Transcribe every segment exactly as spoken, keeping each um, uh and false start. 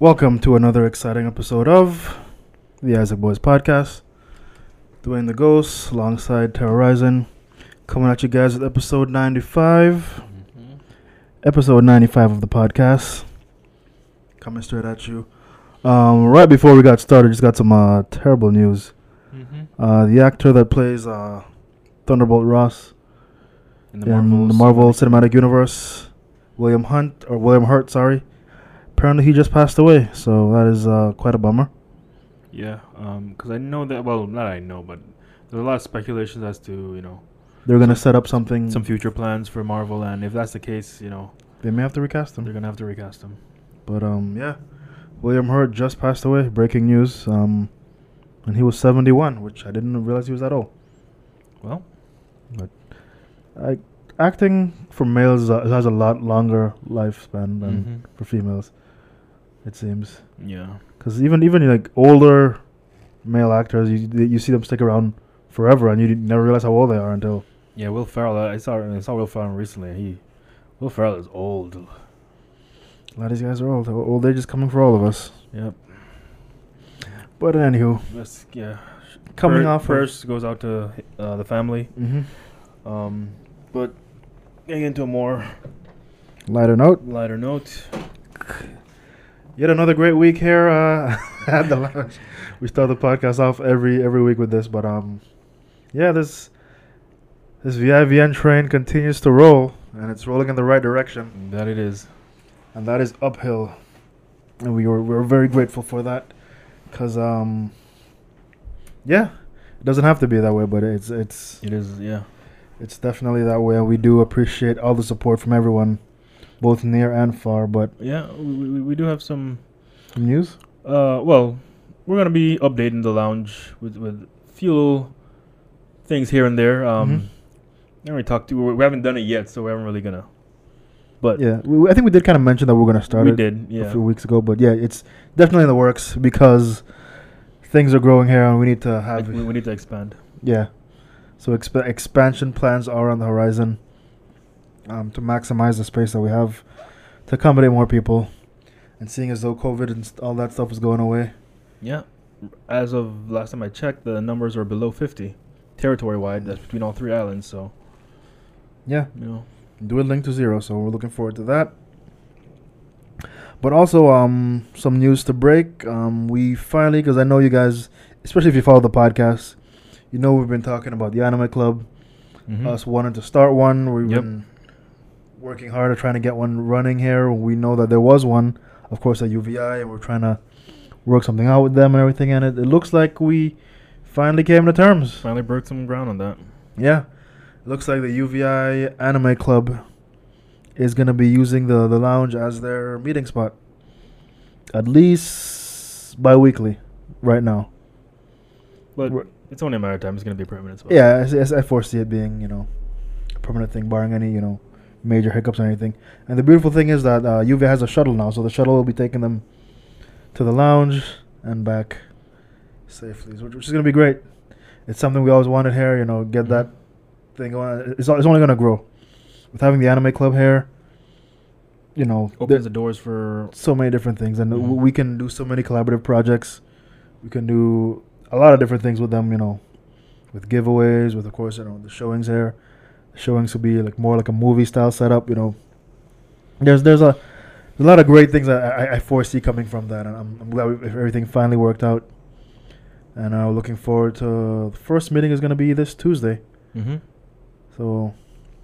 Welcome to another exciting episode of the Isaac Boys Podcast. Dwayne the Ghost alongside Terrorizing, coming at you guys with episode ninety-five. Mm-hmm. Episode ninety-five of the podcast, coming straight at you. Um, right before we got started, just got some uh, terrible news. Mm-hmm. Uh, the actor that plays uh, Thunderbolt Ross in the, in the Marvel Cinematic Universe, William Hunt or William Hurt, sorry. Apparently, he just passed away, so that is uh, quite a bummer. Yeah, because um, I know that. Well, not I know, but there's a lot of speculations as to you know they're gonna set up something, some future plans for Marvel, and if that's the case, you know they may have to recast him. They're gonna have to recast him. But um, yeah, William Hurt just passed away. Breaking news. Um. And he was seventy-one, which I didn't realize he was that old. Well, but I, acting for males uh, has a lot longer lifespan than mm-hmm. for females, it seems. Yeah. Because even even like older male actors, you you see them stick around forever, and you never realize how old they are until. Yeah, Will Ferrell. I saw I saw Will Ferrell recently. And he, Will Ferrell is old. A lot of these guys are old. Old age is coming for all of us. Yep. But anywho, that's, yeah, coming Pur- off first goes out to uh, the family. Mm-hmm. Um, but getting into a more lighter note. Lighter note. Yet another great week here uh, at the lounge. We start the podcast off every every week with this, but um, yeah, this this V I V N train continues to roll, and it's rolling in the right direction. That it is, and that is uphill, and we were we we're very grateful for that. Cause um, yeah, it doesn't have to be that way, but it's it's it is yeah, it's definitely that way. We do appreciate all the support from everyone, both near and far. But yeah, we we, we do have some news. Uh, well, we're gonna be updating the lounge with with few things here and there. Um, mm-hmm. we talked to we haven't done it yet, so we haven't really gonna. But yeah, we, I think we did kind of mention that we're going to start we it did, yeah. a few weeks ago. But yeah, it's definitely in the works because things are growing here and we need to have... Like we, we need to expand. Yeah. So exp- expansion plans are on the horizon um, to maximize the space that we have to accommodate more people. And seeing as though COVID and st- all that stuff is going away. Yeah. As of last time I checked, the numbers are below fifty territory-wide. That's between all three islands, so... Yeah. You know... Dwindling to zero, so we're looking forward to that. But also, um, some news to break. Um, we finally, because I know you guys, especially if you follow the podcast, you know we've been talking about the Anime Club, mm-hmm. us wanting to start one. We've yep. been working hard at trying to get one running here. We know that there was one, of course, at U V I, and we're trying to work something out with them and everything. And it, it looks like we finally came to terms. Finally broke some ground on that. Yeah. Looks like the U V I Anime Club is going to be using the, the lounge as their meeting spot. At least bi-weekly right now. But We're it's only a matter of time. It's going to be a permanent spot. Yeah, I, I foresee it being, you know, a permanent thing, barring any, you know, major hiccups or anything. And the beautiful thing is that uh, U V I has a shuttle now, so the shuttle will be taking them to the lounge and back safely, which, which is going to be great. It's something we always wanted here, you know, get mm-hmm. that. Thing on. It's, it's only going to grow. With having the Anime Club here, you know, opens the doors for so many different things, and mm-hmm. we can do so many collaborative projects. We can do a lot of different things with them, you know, with giveaways, with of course, you know, the showings here. The showings will be like more like a movie style setup, you know. There's there's a, there's a lot of great things that I, I foresee coming from that, and I'm, I'm glad we, everything finally worked out. And I'm uh, looking forward to the first meeting is going to be this Tuesday. Mm-hmm. So,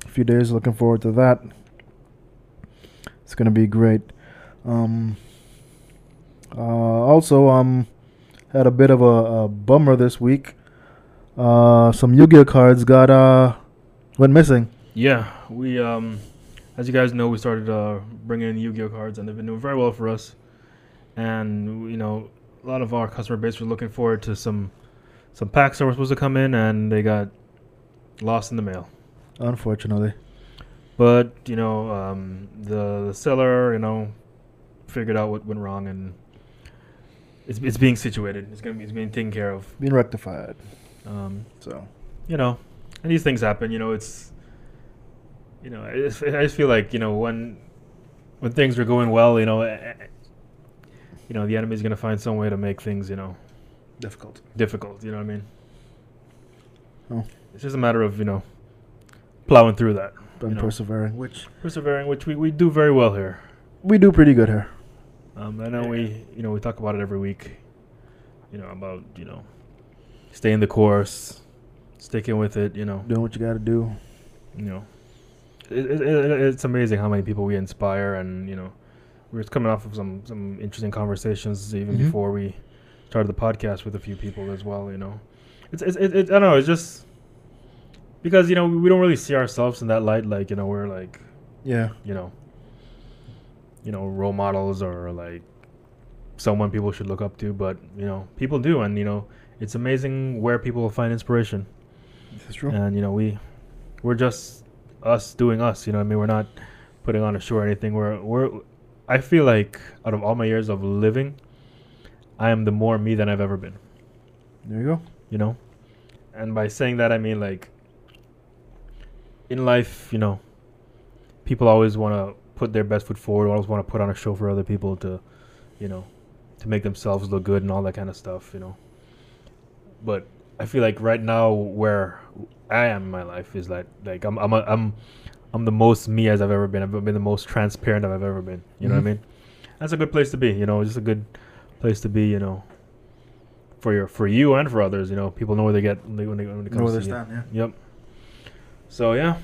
a few days, looking forward to that. It's going to be great. Um, uh, also, um, had a bit of a, a bummer this week. Uh, some Yu-Gi-Oh cards got uh, went missing. Yeah, we, um, as you guys know, we started uh, bringing in Yu-Gi-Oh cards, and they've been doing very well for us. And, you know, a lot of our customer base were looking forward to some, some packs that were supposed to come in, and they got lost in the mail. Unfortunately. But, you know, um, the, the seller, you know, figured out what went wrong, and it's it's being situated. It's gonna be it's being taken care of. Being rectified. Um, so you know, and these things happen. You know, it's, you know, I just, I just feel like, you know, when when things are going well, you know, you know, the enemy's gonna find some way to make things, you know, difficult. Difficult. You know what I mean? Oh. It's just a matter of, you know, plowing through that. And persevering, know. which persevering, which we, we do very well here. We do pretty good here. Um, I know yeah. we, you know, we talk about it every week. You know, about, you know, staying the course, sticking with it. You know, doing what you got to do. You know, it, it, it, it's amazing how many people we inspire, and you know, we were coming off of some some interesting conversations even mm-hmm. before we started the podcast with a few people as well. You know, it's it's it, it, I don't know. It's just. Because, you know, we don't really see ourselves in that light. Like, you know, we're like, yeah, you know, you know, role models or like someone people should look up to. But, you know, people do. And, you know, it's amazing where people find inspiration. That's true. And, you know, we, we're just us doing us. You know what I mean? We're not putting on a show or anything. We're, we're, I feel like out of all my years of living, I am the more me than I've ever been. There you go. You know? And by saying that, I mean, like, in life, you know, people always want to put their best foot forward, always want to put on a show for other people to, you know, to make themselves look good and all that kind of stuff, you know. But I feel like right now where I am in my life is like, like I'm I'm a, I'm I'm the most me as I've ever been. I've been the most transparent I've ever been. You know mm-hmm. what I mean? That's a good place to be, you know, just a good place to be, you know, for your for you and for others, you know. People know where they get when they, when they when it comes to stand, you. Yeah. Yep. So yeah.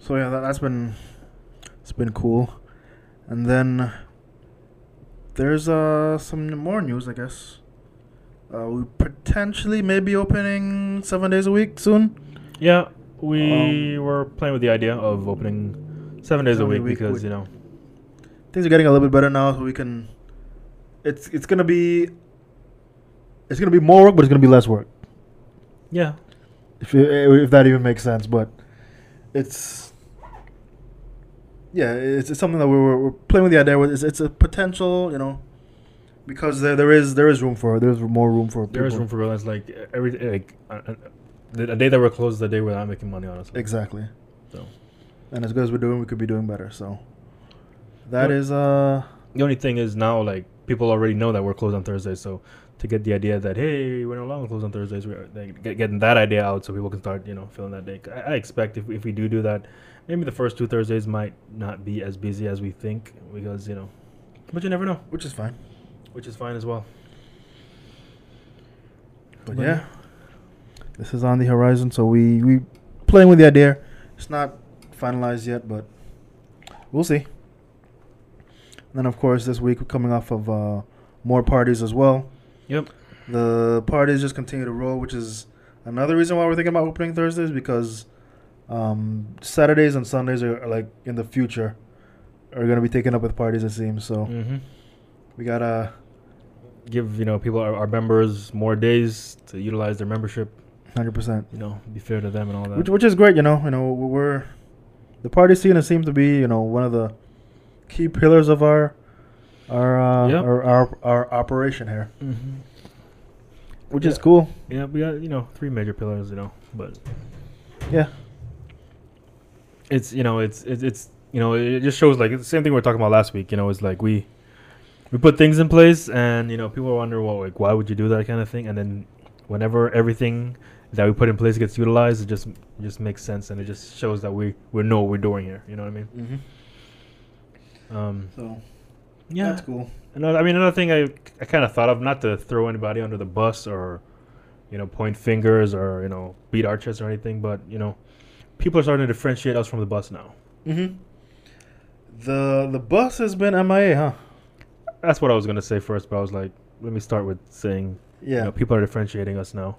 So yeah, that, that's been it's been cool, and then there's uh some more news, I guess. Uh, we potentially may be opening seven days a week soon. Yeah, we um, were playing with the idea of opening seven days seven a week, week because we, you know things are getting a little bit better now, so we can. It's it's gonna be. It's gonna be more work, but it's gonna be less work. Yeah. If, if that even makes sense, but it's yeah, it's, it's something that we were, we're playing with the idea with. It's, it's a potential, you know, because there there is there is room for there is more room for people. There is room for realize like every like uh, the day that we're closed is the day we're not making money, honestly. Exactly. So, and as good as we're doing, we could be doing better. So that the is uh the only thing is now like people already know that we're closed on Thursday, so. To get the idea that, hey, we're no longer closed on Thursdays. We're getting that idea out so people can start, you know, filling that day. I, I expect if, if we do do that, maybe the first two Thursdays might not be as busy as we think because, you know, but you never know. Which is fine. Which is fine as well. But, but yeah, this is on the horizon. So we we playing with the idea. It's not finalized yet, but we'll see. And then, of course, this week we're coming off of uh, more parties as well. Yep. The parties just continue to roll, which is another reason why we're thinking about opening Thursdays because um, Saturdays and Sundays are, are like in the future are going to be taken up with parties, it seems. So mm-hmm. we got to give, you know, people, our, our members more days to utilize their membership. one hundred percent. You know, be fair to them and all that. Which, which is great, you know. You know, we're the party scene seems to be, you know, one of the key pillars of our Our, uh, yep. our our our operation here, mm-hmm. which yeah. is cool. Yeah, we got you know three major pillars, you know, but yeah, it's you know it's it's, it's you know it just shows like it's the same thing we were talking about last week. You know, it's like we we put things in place, and you know people wonder well like why would you do that kind of thing, and then whenever everything that we put in place gets utilized, it just it just makes sense, and it just shows that we we know what we're doing here. You know what I mean? Mm-hmm. Um. So. Yeah, that's cool. Another, I mean, another thing I, I kind of thought of, not to throw anybody under the bus or, you know, point fingers or, you know, beat our chest or anything, but, you know, people are starting to differentiate us from the bus now. Mm-hmm. The, the bus has been M I A, huh? That's what I was going to say first, but I was like, let me start with saying, yeah. you know, people are differentiating us now.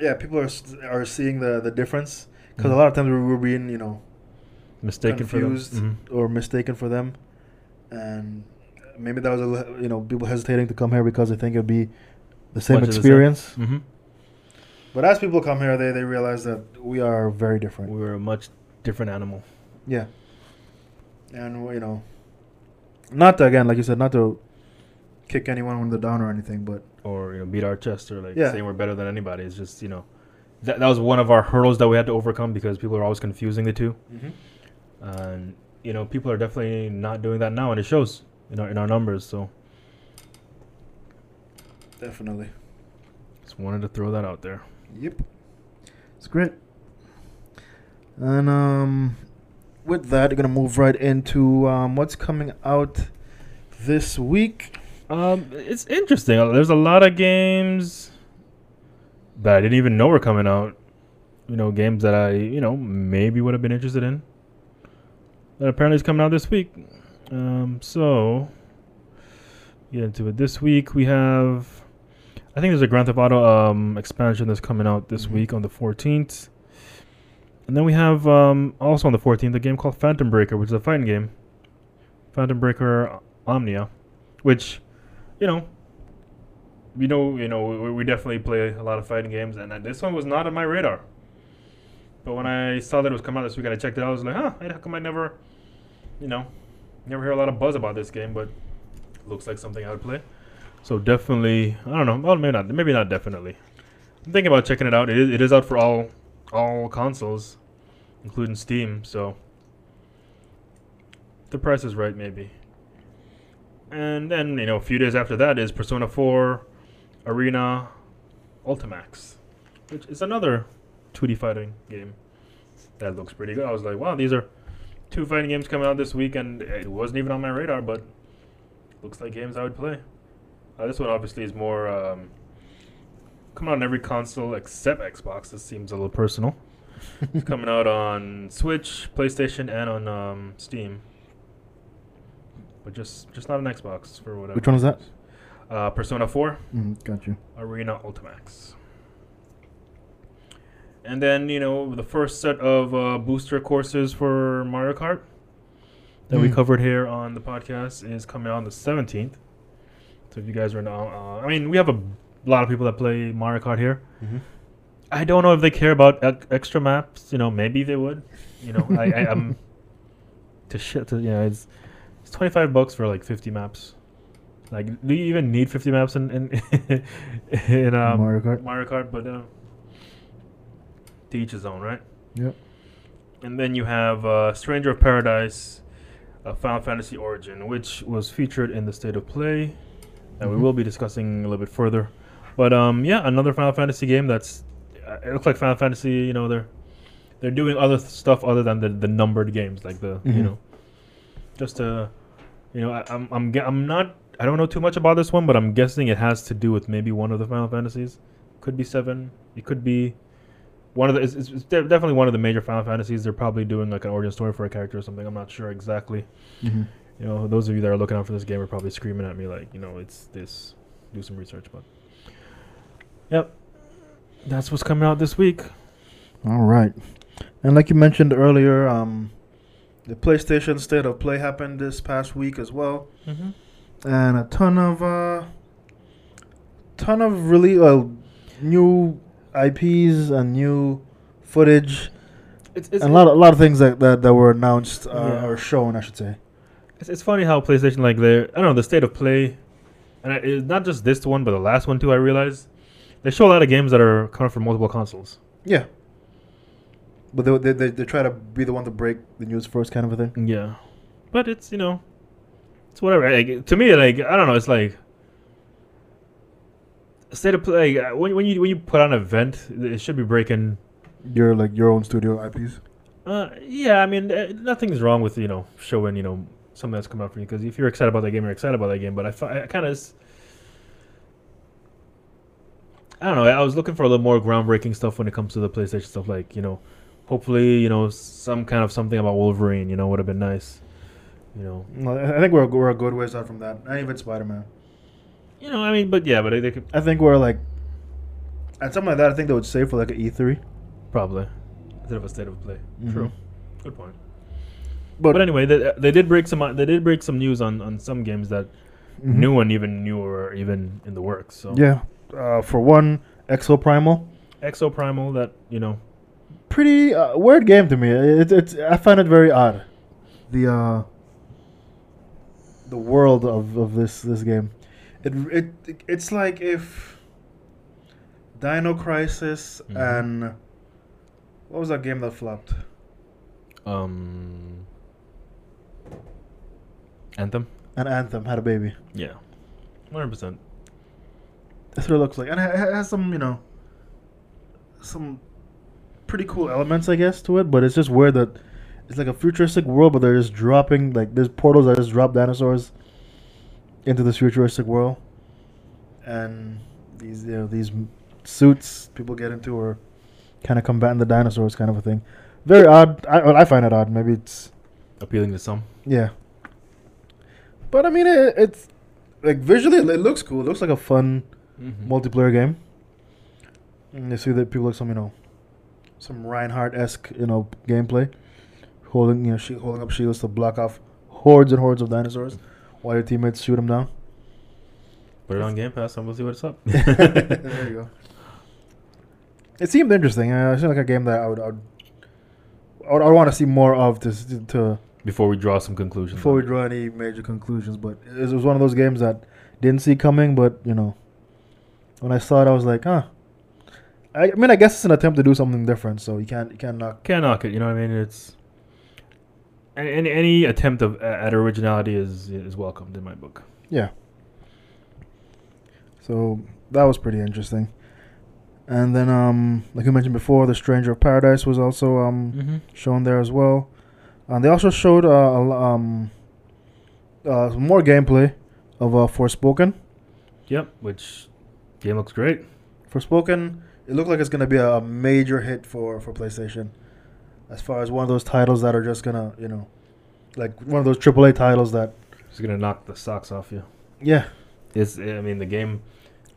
Yeah, people are are seeing the, the difference because mm-hmm. a lot of times we're being, you know, mistaken confused for them. Mm-hmm. or mistaken for them. And... Maybe that was, a, you know, people hesitating to come here because they think it'd be the same Much experience. The same. Mm-hmm. But as people come here, they, they realize that we are very different. We're a much different animal. Yeah. And, you know, not to, again, like you said, not to kick anyone when they're down or anything, but... Or, you know, beat our chest or, like, yeah. saying we're better than anybody. It's just, you know, that, that was one of our hurdles that we had to overcome because people are always confusing the two. Mm-hmm. And you know, people are definitely not doing that now, and it shows in our in our numbers. So definitely, just wanted to throw that out there. Yep, it's great. And um, with that, we're gonna move right into um what's coming out this week. Um, it's interesting. There's a lot of games that I didn't even know were coming out. You know, games that I, you know, maybe would have been interested in. That apparently is coming out this week. Um, so, get into it. This week we have, I think there's a Grand Theft Auto um, expansion that's coming out this mm-hmm. week on the fourteenth. And then we have, um, also on the fourteenth, a game called Phantom Breaker, which is a fighting game. Phantom Breaker Omnia, which... You know, we know, you know, we, we definitely play a lot of fighting games, and this one was not on my radar. But when I saw that it was coming out this week and I checked it out, I was like, huh, how come I never, you know, never hear a lot of buzz about this game, but looks like something I would play. So definitely, I don't know, well, maybe not, maybe not definitely. I'm thinking about checking it out. It is, it is out for all, all consoles, including Steam, so the price is right, maybe. And then, you know, a few days after that is Persona four Arena Ultimax, which is another two D fighting game that looks pretty good. I was like, wow, these are two fighting games coming out this week, and it wasn't even on my radar, but looks like games I would play. Uh, this one obviously is more um, coming out on every console except Xbox. This seems a little personal. It's coming out on Switch, PlayStation, and on um, Steam. But just, just not an Xbox for whatever. Which one is that? Uh, Persona four. Mm, got you. Arena Ultimax. And then, you know, the first set of uh, booster courses for Mario Kart that mm. we covered here on the podcast is coming out on the seventeenth. So if you guys are now... Uh, I mean, we have a lot of people that play Mario Kart here. Mm-hmm. I don't know if they care about e- extra maps. You know, maybe they would. You know, I, I, I'm... To shit, to, you know, it's... It's twenty-five bucks for like fifty maps. Like, do you even need fifty maps in in, in um, Mario Kart? Mario Kart, but uh, to each his own, right? Yep. And then you have uh, Stranger of Paradise, uh, Final Fantasy Origin, which was featured in the State of Play, and mm-hmm. we will be discussing a little bit further. But um, yeah, another Final Fantasy game that's uh, it looks like Final Fantasy. You know, they're they're doing other th- stuff other than the, the numbered games, like the mm-hmm. you know. Just to, you know, I, I'm I'm I'm not I don't know too much about this one, but I'm guessing it has to do with maybe one of the Final Fantasies. Could be seven. It could be one of the. It's, it's definitely one of the major Final Fantasies. They're probably doing like an origin story for a character or something. I'm not sure exactly. Mm-hmm. You know, those of you that are looking out for this game are probably screaming at me like, you know, it's this. Do some research, but yep, that's what's coming out this week. All right, and like you mentioned earlier, um. the PlayStation State of Play happened this past week as well, mm-hmm. and a ton of uh, ton of really uh, new I Ps and new footage, it's, it's and a lot of, a lot of things that, that, that were announced uh, yeah. or shown, I should say. It's, it's funny how PlayStation, like they, I don't know, the State of Play, and it's not just this one, but the last one too. I realized they show a lot of games that are coming from multiple consoles. Yeah. But they, they they they try to be the one to break the news first, kind of a thing. Yeah, but it's, you know, it's whatever. Like, to me, like, I don't know. It's like State of Play. Like, when when you when you put on an event, it should be breaking your like your own studio I Ps. Uh, yeah. I mean, nothing's wrong with, you know, showing, you know, something that's come out for you, because if you're excited about that game, you're excited about that game. But I fi- I kind of. I don't know. I was looking for a little more groundbreaking stuff when it comes to the PlayStation stuff, like, you know. Hopefully, you know, some kind of something about Wolverine, you know, would have been nice. You know, well, I think we're we're a good ways out from that. Not even Spider-Man. You know, I mean, but yeah, but they, they could. I think we're like, and something like that. I think they would save for like an E three, probably, instead of a State of Play. Mm-hmm. True, good point. But, but anyway, they they did break some they did break some news on, on some games that mm-hmm. no one even knew or even in the works. So yeah, uh, for one, Exo Primal. Exo Primal, that, you know. Pretty uh, weird game to me. It, it's I find it very odd, the uh, the world of, of this this game. It it it's like if Dino Crisis, mm-hmm. and what was that game that flopped? Um, Anthem. And Anthem had a baby. Yeah, one hundred percent. That's what it looks like, and it has some, you know, some pretty cool elements, I guess, to it. But it's just weird that it's like a futuristic world, but they're just dropping, like, there's portals that just drop dinosaurs into this futuristic world, and these, you know, these suits people get into are kind of combating the dinosaurs, kind of a thing. Very odd. I, well, I find it odd. Maybe it's appealing to some. Yeah. But I mean, it, it's like visually, it looks cool. It looks like a fun mm-hmm. multiplayer game. And you see that people like some, you know, some Reinhardt-esque, you know, gameplay, holding, you know, she, holding up shields to block off hordes and hordes of dinosaurs mm-hmm. while your teammates shoot them down. Put it on Game Pass, and we'll see what's up. There you go. It seemed interesting. Uh, it seemed like a game that I would, I would, I would, I would want to see more of to, to. Before we draw some conclusions. Before we draw any major conclusions, but it was one of those games that didn't see coming. But you know, when I saw it, I was like, huh. I, I mean, I guess it's an attempt to do something different, so you can't, you can't knock. Can't knock it. You know what I mean? It's any any attempt of at originality is is welcomed in my book. Yeah. So that was pretty interesting. And then, um, like you mentioned before, The Stranger of Paradise was also um, mm-hmm. shown there as well. And they also showed uh, um, uh, more gameplay of uh, Forspoken. Yep, which game looks great. Forspoken, it looked like it's going to be a major hit for, for PlayStation. As far as one of those titles that are just going to, you know, like one of those triple A titles that... It's going to knock the socks off you. Yeah. It's, I mean, the game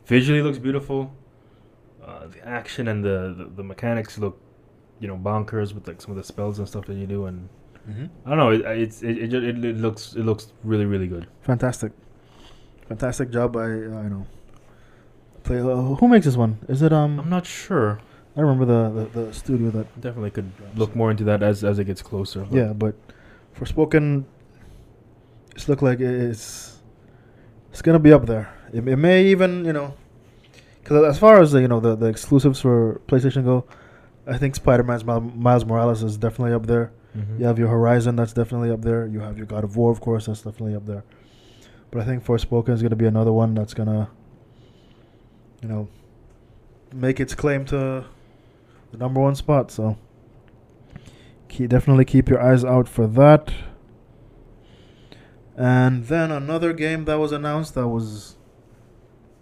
visually looks beautiful. Uh, the action and the, the, the mechanics look, you know, bonkers with like some of the spells and stuff that you do. And mm-hmm. I don't know, it, it's it, it it it looks it looks really really good. Fantastic, fantastic job by uh, you know. Play, uh, who makes this one? Is it um? I'm not sure. I remember the, the, the studio that definitely could look more into that as as it gets closer. But. Yeah, but Forspoken, it's look like it's. It's gonna be up there. It, it may even, you know, because as far as the, you know, the, the exclusives for PlayStation go, I think Spider-Man's Miles Morales is definitely up there. Mm-hmm. You have your Horizon, that's definitely up there. You have your God of War, of course, that's definitely up there. But I think Forspoken is gonna be another one that's gonna, you know, make its claim to the number one spot. So, keep, definitely keep your eyes out for that. And then another game that was announced that was,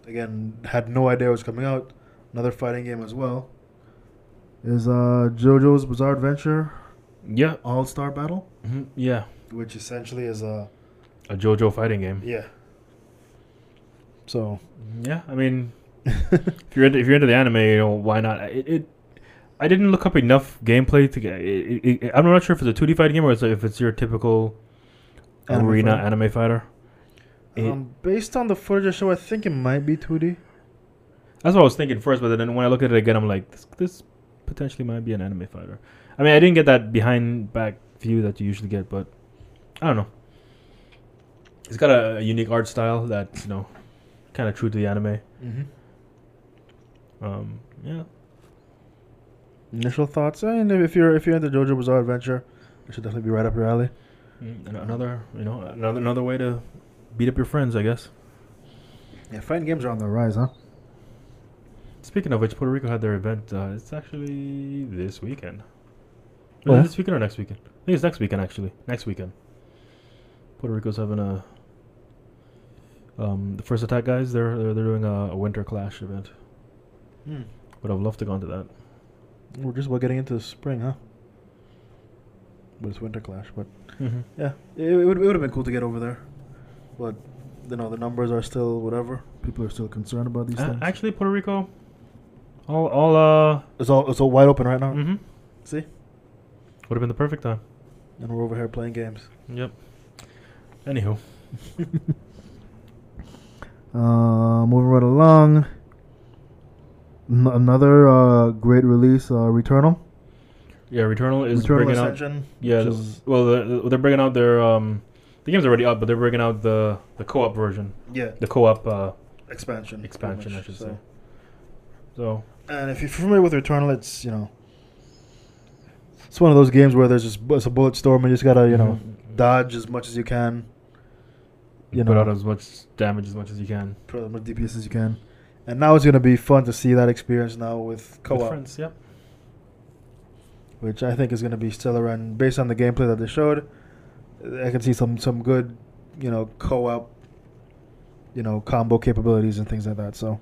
again, had no idea was coming out. Another fighting game as well. Is uh, JoJo's Bizarre Adventure. Yeah. All-Star Battle. Mm-hmm. Yeah. Which essentially is a... A JoJo fighting game. Yeah. So. Yeah, I mean, if you're into, if you're into the anime, you know, why not? It, it I didn't look up enough gameplay to get... It, it, it, I'm not sure if it's a two D fighting game or if it's your typical... Anime Arena fighter. Anime fighter. Um, based on the footage I show, I think it might be two D. That's what I was thinking first, but then when I look at it again, I'm like, this, this potentially might be an anime fighter. I mean, I didn't get that behind back view that you usually get, but I don't know. It's got a, a unique art style that's, you know, kind of true to the anime. Mm-hmm. Um, yeah. Initial thoughts? I mean, if you're if you're into JoJo Bizarre Adventure, it should definitely be right up your alley. Another, you know, another another way to beat up your friends, I guess. Yeah, fighting games are on the rise, huh? Speaking of which, Puerto Rico had their event. Uh, it's actually this weekend. Is it this weekend or next weekend? I think it's next weekend, actually. Next weekend. Puerto Rico's having a... Um, the First Attack guys, they're they're, they're doing a, a Winter Clash event. Hmm. But I'd love to go into that. We're just about getting into spring, huh? But it's Winter Clash, but... Mm-hmm. Yeah, it, it would it would have been cool to get over there, but you know the numbers are still whatever. People are still concerned about these uh, things. Actually, Puerto Rico, all all uh, it's all it's all wide open right now. Mm-hmm. See, would have been the perfect time. And we're over here playing games. Yep. Anywho, uh, moving right along. N- another uh, great release, uh, Returnal. Yeah, Returnal is Returnal bringing Ascension, out. Yeah, is, well, they're, they're bringing out their um, the game's already out, but they're bringing out the, the co-op version. Yeah, the co-op uh, expansion. Expansion, I should say. So. And if you're familiar with Returnal, it's, you know, it's one of those games where there's just it's a bullet storm and you just gotta, you know, mm-hmm. dodge as much as you can. You know, put out as much damage as much as you can. Put out as much D P S as you can. And now it's gonna be fun to see that experience now with co-op. With friends, yep. Which I think is gonna be stellar, and based on the gameplay that they showed, I can see some some good, you know, co-op, you know, combo capabilities and things like that. So,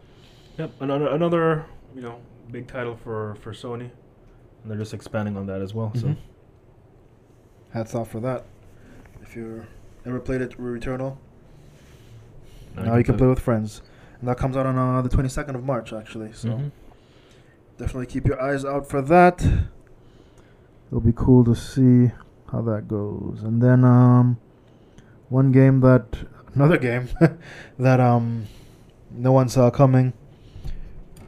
yep, another another you know big title for for Sony, and they're just expanding on that as well. Mm-hmm. So, hats off for that. If you ever played it, Returnal, now, now you can play it with friends, and that comes out on uh, the twenty-second of March, actually. So, mm-hmm. definitely keep your eyes out for that. It'll be cool to see how that goes. And then um, one game that... Another game that um, no one saw coming,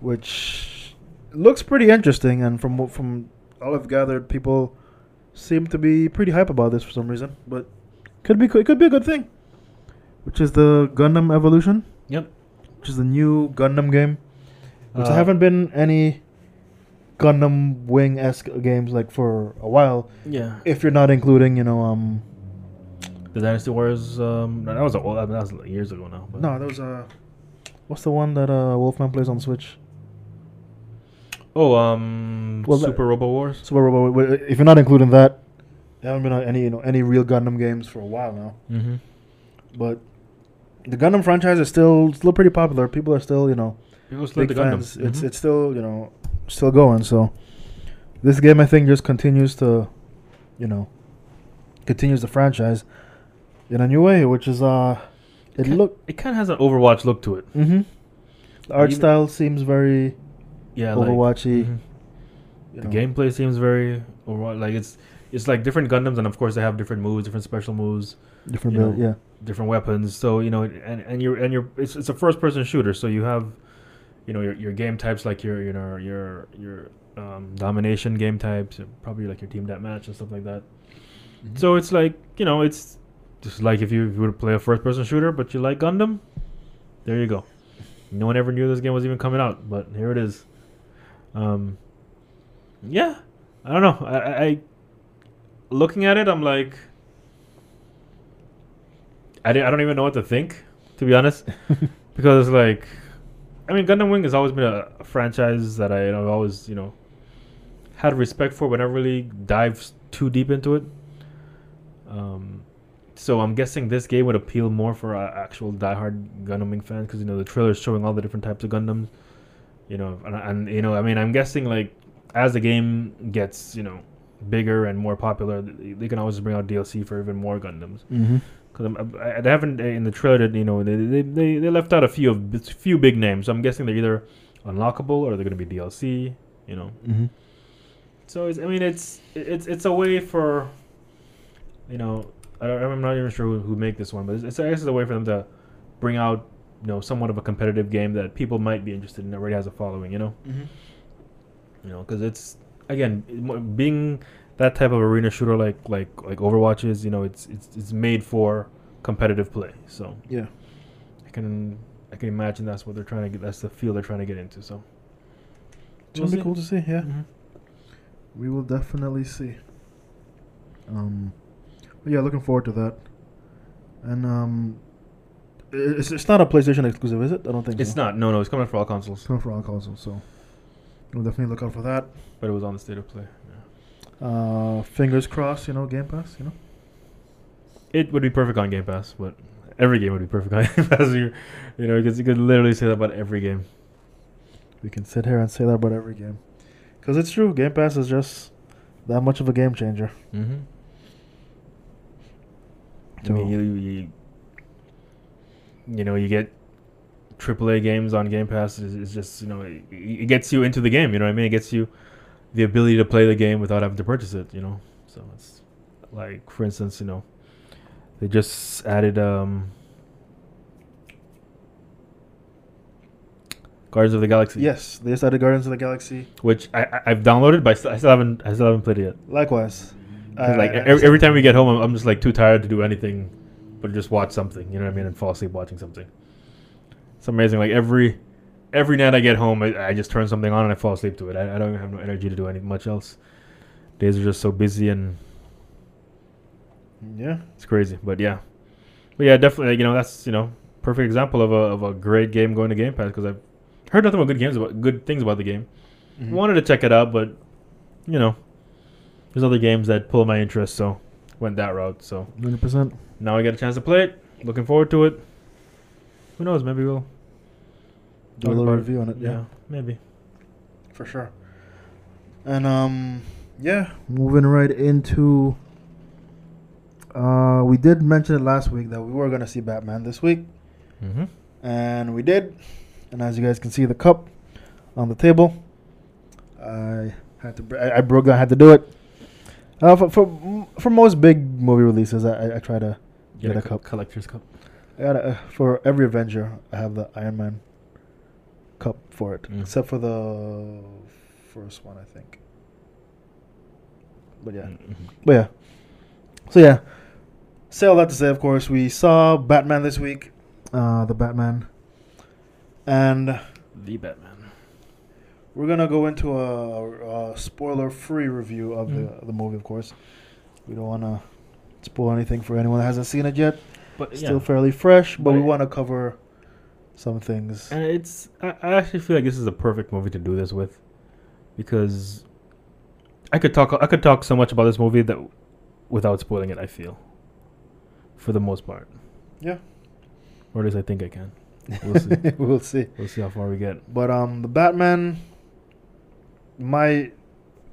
which looks pretty interesting. And from from all I've gathered, people seem to be pretty hype about this for some reason. But could be it could be a good thing, which is the Gundam Evolution. Yep. Which is the new Gundam game. Which uh, I haven't been any... Gundam Wing-esque games like for a while. Yeah. If you're not including, you know, um, the Dynasty Warriors. Um, that was a, that was years ago now. But. No, that was uh, what's the one that uh Wolfman plays on Switch? Oh, um, well, Super that, Robo Wars. Super Robo. Wars. If you're not including that, there haven't been on any you know any real Gundam games for a while now. Mm-hmm. But the Gundam franchise is still still pretty popular. People are still you know people still big fans. Gundam. It's mm-hmm. it's still you know. Still going, so this game I think just continues to, you know, continues the franchise in a new way, which is uh, it, it look it kind of has an Overwatch look to it. Mm-hmm. The art Even style seems very, yeah, Overwatchy. Like, mm-hmm. you know. The gameplay seems very Overwatch. Like it's it's like different Gundams, and of course they have different moves, different special moves, different build, know, yeah, different weapons. So you know, and and you're and you're it's it's a first person shooter, so you have. You know your your game types like your you know your your um, domination game types, probably like your team deathmatch and stuff like that. Mm-hmm. So it's like you know it's just like if you, if you would play a first person shooter, but you like Gundam, there you go. No one ever knew this game was even coming out, but here it is. Um, yeah, I don't know. I, I, I looking at it, I'm like, I I don't even know what to think, to be honest, because it's like. I mean, Gundam Wing has always been a franchise that I, you know, always, you know, had respect for, but never really dived too deep into it. Um, so I'm guessing this game would appeal more for uh, actual diehard Gundam Wing fans because, you know, the trailer is showing all the different types of Gundams. You know, and, and, you know, I mean, I'm guessing, like, as the game gets, you know, bigger and more popular, they can always bring out D L C for even more Gundams. Mm-hmm. Because I, I haven't in the trailer, you know, they they, they left out a few of a few big names. So I'm guessing they're either unlockable or they're going to be D L C. You know, mm-hmm. so it's, I mean, it's it's it's a way for, you know, I, I'm not even sure who, who make this one, but it's, it's I guess it's a way for them to bring out, you know, somewhat of a competitive game that people might be interested in. That already has a following, you know, mm-hmm. you know, because it's again being. That type of arena shooter, like like like Overwatch is, you know, it's it's it's made for competitive play. So yeah, I can I can imagine that's what they're trying to get. That's the field they're trying to get into. So it'll we'll be cool to see. Yeah, mm-hmm. we will definitely see. Um, but yeah, looking forward to that. And um, it's it's not a PlayStation exclusive, is it? I don't think it's so. not. No, no, it's coming for all consoles. It's coming for all consoles. So we'll definitely look out for that. But it was on the State of Play. Yeah. Uh, fingers crossed, you know, Game Pass, you know. It would be perfect on Game Pass, but every game would be perfect on Game Pass. You, you know, because you could literally say that about every game. We can sit here and say that about every game. Because it's true, Game Pass is just that much of a game changer. Mm-hmm. So I mean, you, you, you know, you get triple A games on Game Pass. It's, it's just, you know, it, it gets you into the game, you know what I mean? It gets you... the ability to play the game without having to purchase it, you know. So it's like, for instance, you know, they just added um, Guardians of the Galaxy. Yes, they just added Guardians of the Galaxy, which I, I I've downloaded, but I still, I still haven't I still haven't played it yet. Likewise, I, like I, I, every, every time we get home, I'm, I'm just like too tired to do anything, but just watch something. You know what I mean? And fall asleep watching something. It's amazing. Like every every night I get home, I, I just turn something on and I fall asleep to it. I, I don't have no energy to do any much else. Days are just so busy and yeah, it's crazy. But yeah, but yeah, definitely. You know, that's you know perfect example of a of a great game going to Game Pass because I've heard nothing but good games about good things about the game. Mm-hmm. Wanted to check it out, but you know, there's other games that pull my interest, so went that route. So one hundred percent. Now I got a chance to play it. Looking forward to it. Who knows? Maybe we'll do a little review on it. Yeah, yeah, maybe. For sure. And um, yeah, moving right into. Uh, we did mention it last week that we were gonna see Batman this week, mm-hmm. and we did. And as you guys can see, the cup on the table. I had to. Br- I, I broke. I had to do it. Uh, for for for most big movie releases, I I try to get, get a, a cup, collector's cup. I got uh, for every Avenger. I have the Iron Man cup for it, mm. except for the first one, I think. But yeah, mm-hmm. but yeah. So yeah. Say all that to say, of course, we saw Batman this week. Uh, the Batman. And... The Batman. We're going to go into a, a spoiler-free review of mm. the, the movie, of course. We don't want to spoil anything for anyone that hasn't seen it yet. But Still yeah. fairly fresh, but, but we want to cover some things. And it's... I, I actually feel like this is a perfect movie to do this with. Because I could talk, I could talk so much about this movie that without spoiling it, I feel. For the most part. Yeah. Or at least I think I can. We'll see. we'll see. We'll see how far we get. But um, the Batman, my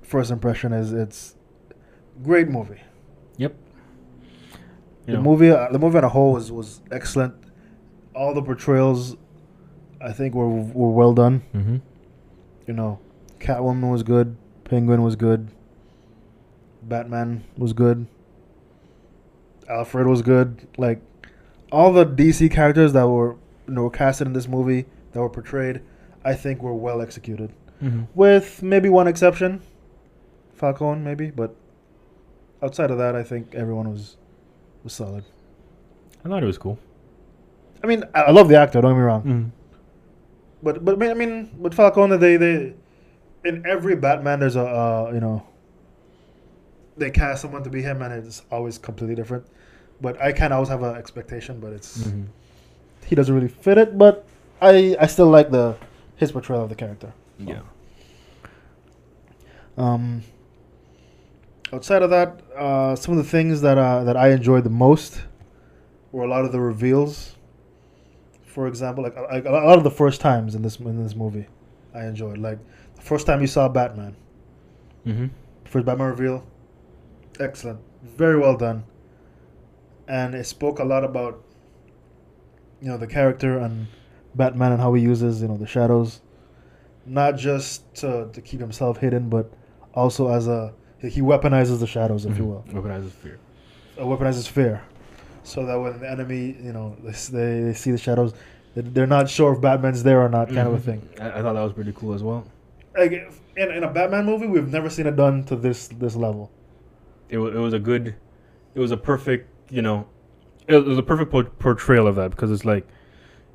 first impression is it's great movie. Yep. You the know. movie, uh, the movie on a whole was, was excellent. All the portrayals, I think, were were well done. Mm-hmm. You know, Catwoman was good. Penguin was good. Batman was good. Alfred was good. Like all the D C characters that were. You know, casted in this movie that were portrayed, I think were well executed, mm-hmm. with maybe one exception, Falcone maybe, but outside of that, I think everyone was was solid. I thought it was cool. I mean, I, I love the actor. Don't get me wrong, mm-hmm. but but I mean, but Falcone, they they in every Batman, there's a uh, you know, they cast someone to be him, and it's always completely different. But I kind of always have an expectation, but it's. Mm-hmm. He doesn't really fit it, but I I still like the his portrayal of the character. Yeah. Um. Outside of that, uh, some of the things that uh, that I enjoyed the most were a lot of the reveals. For example, like, like a lot of the first times in this in this movie, I enjoyed. Like the first time you saw Batman. Mm-hmm. First Batman reveal, excellent, very well done, and it spoke a lot about. You know, the character and Batman and how he uses, you know, the shadows. Not just to, to keep himself hidden, but also as a... He weaponizes the shadows, if mm-hmm. you will. Weaponizes fear. Uh, weaponizes fear. So that when the enemy, you know, they, they see the shadows, they're not sure if Batman's there or not, mm-hmm. kind of a thing. I, I thought that was pretty cool as well. Like, in, in a Batman movie, we've never seen it done to this this level. It, w- it was a good... It was a perfect, you know... It was a perfect portrayal of that because it's like,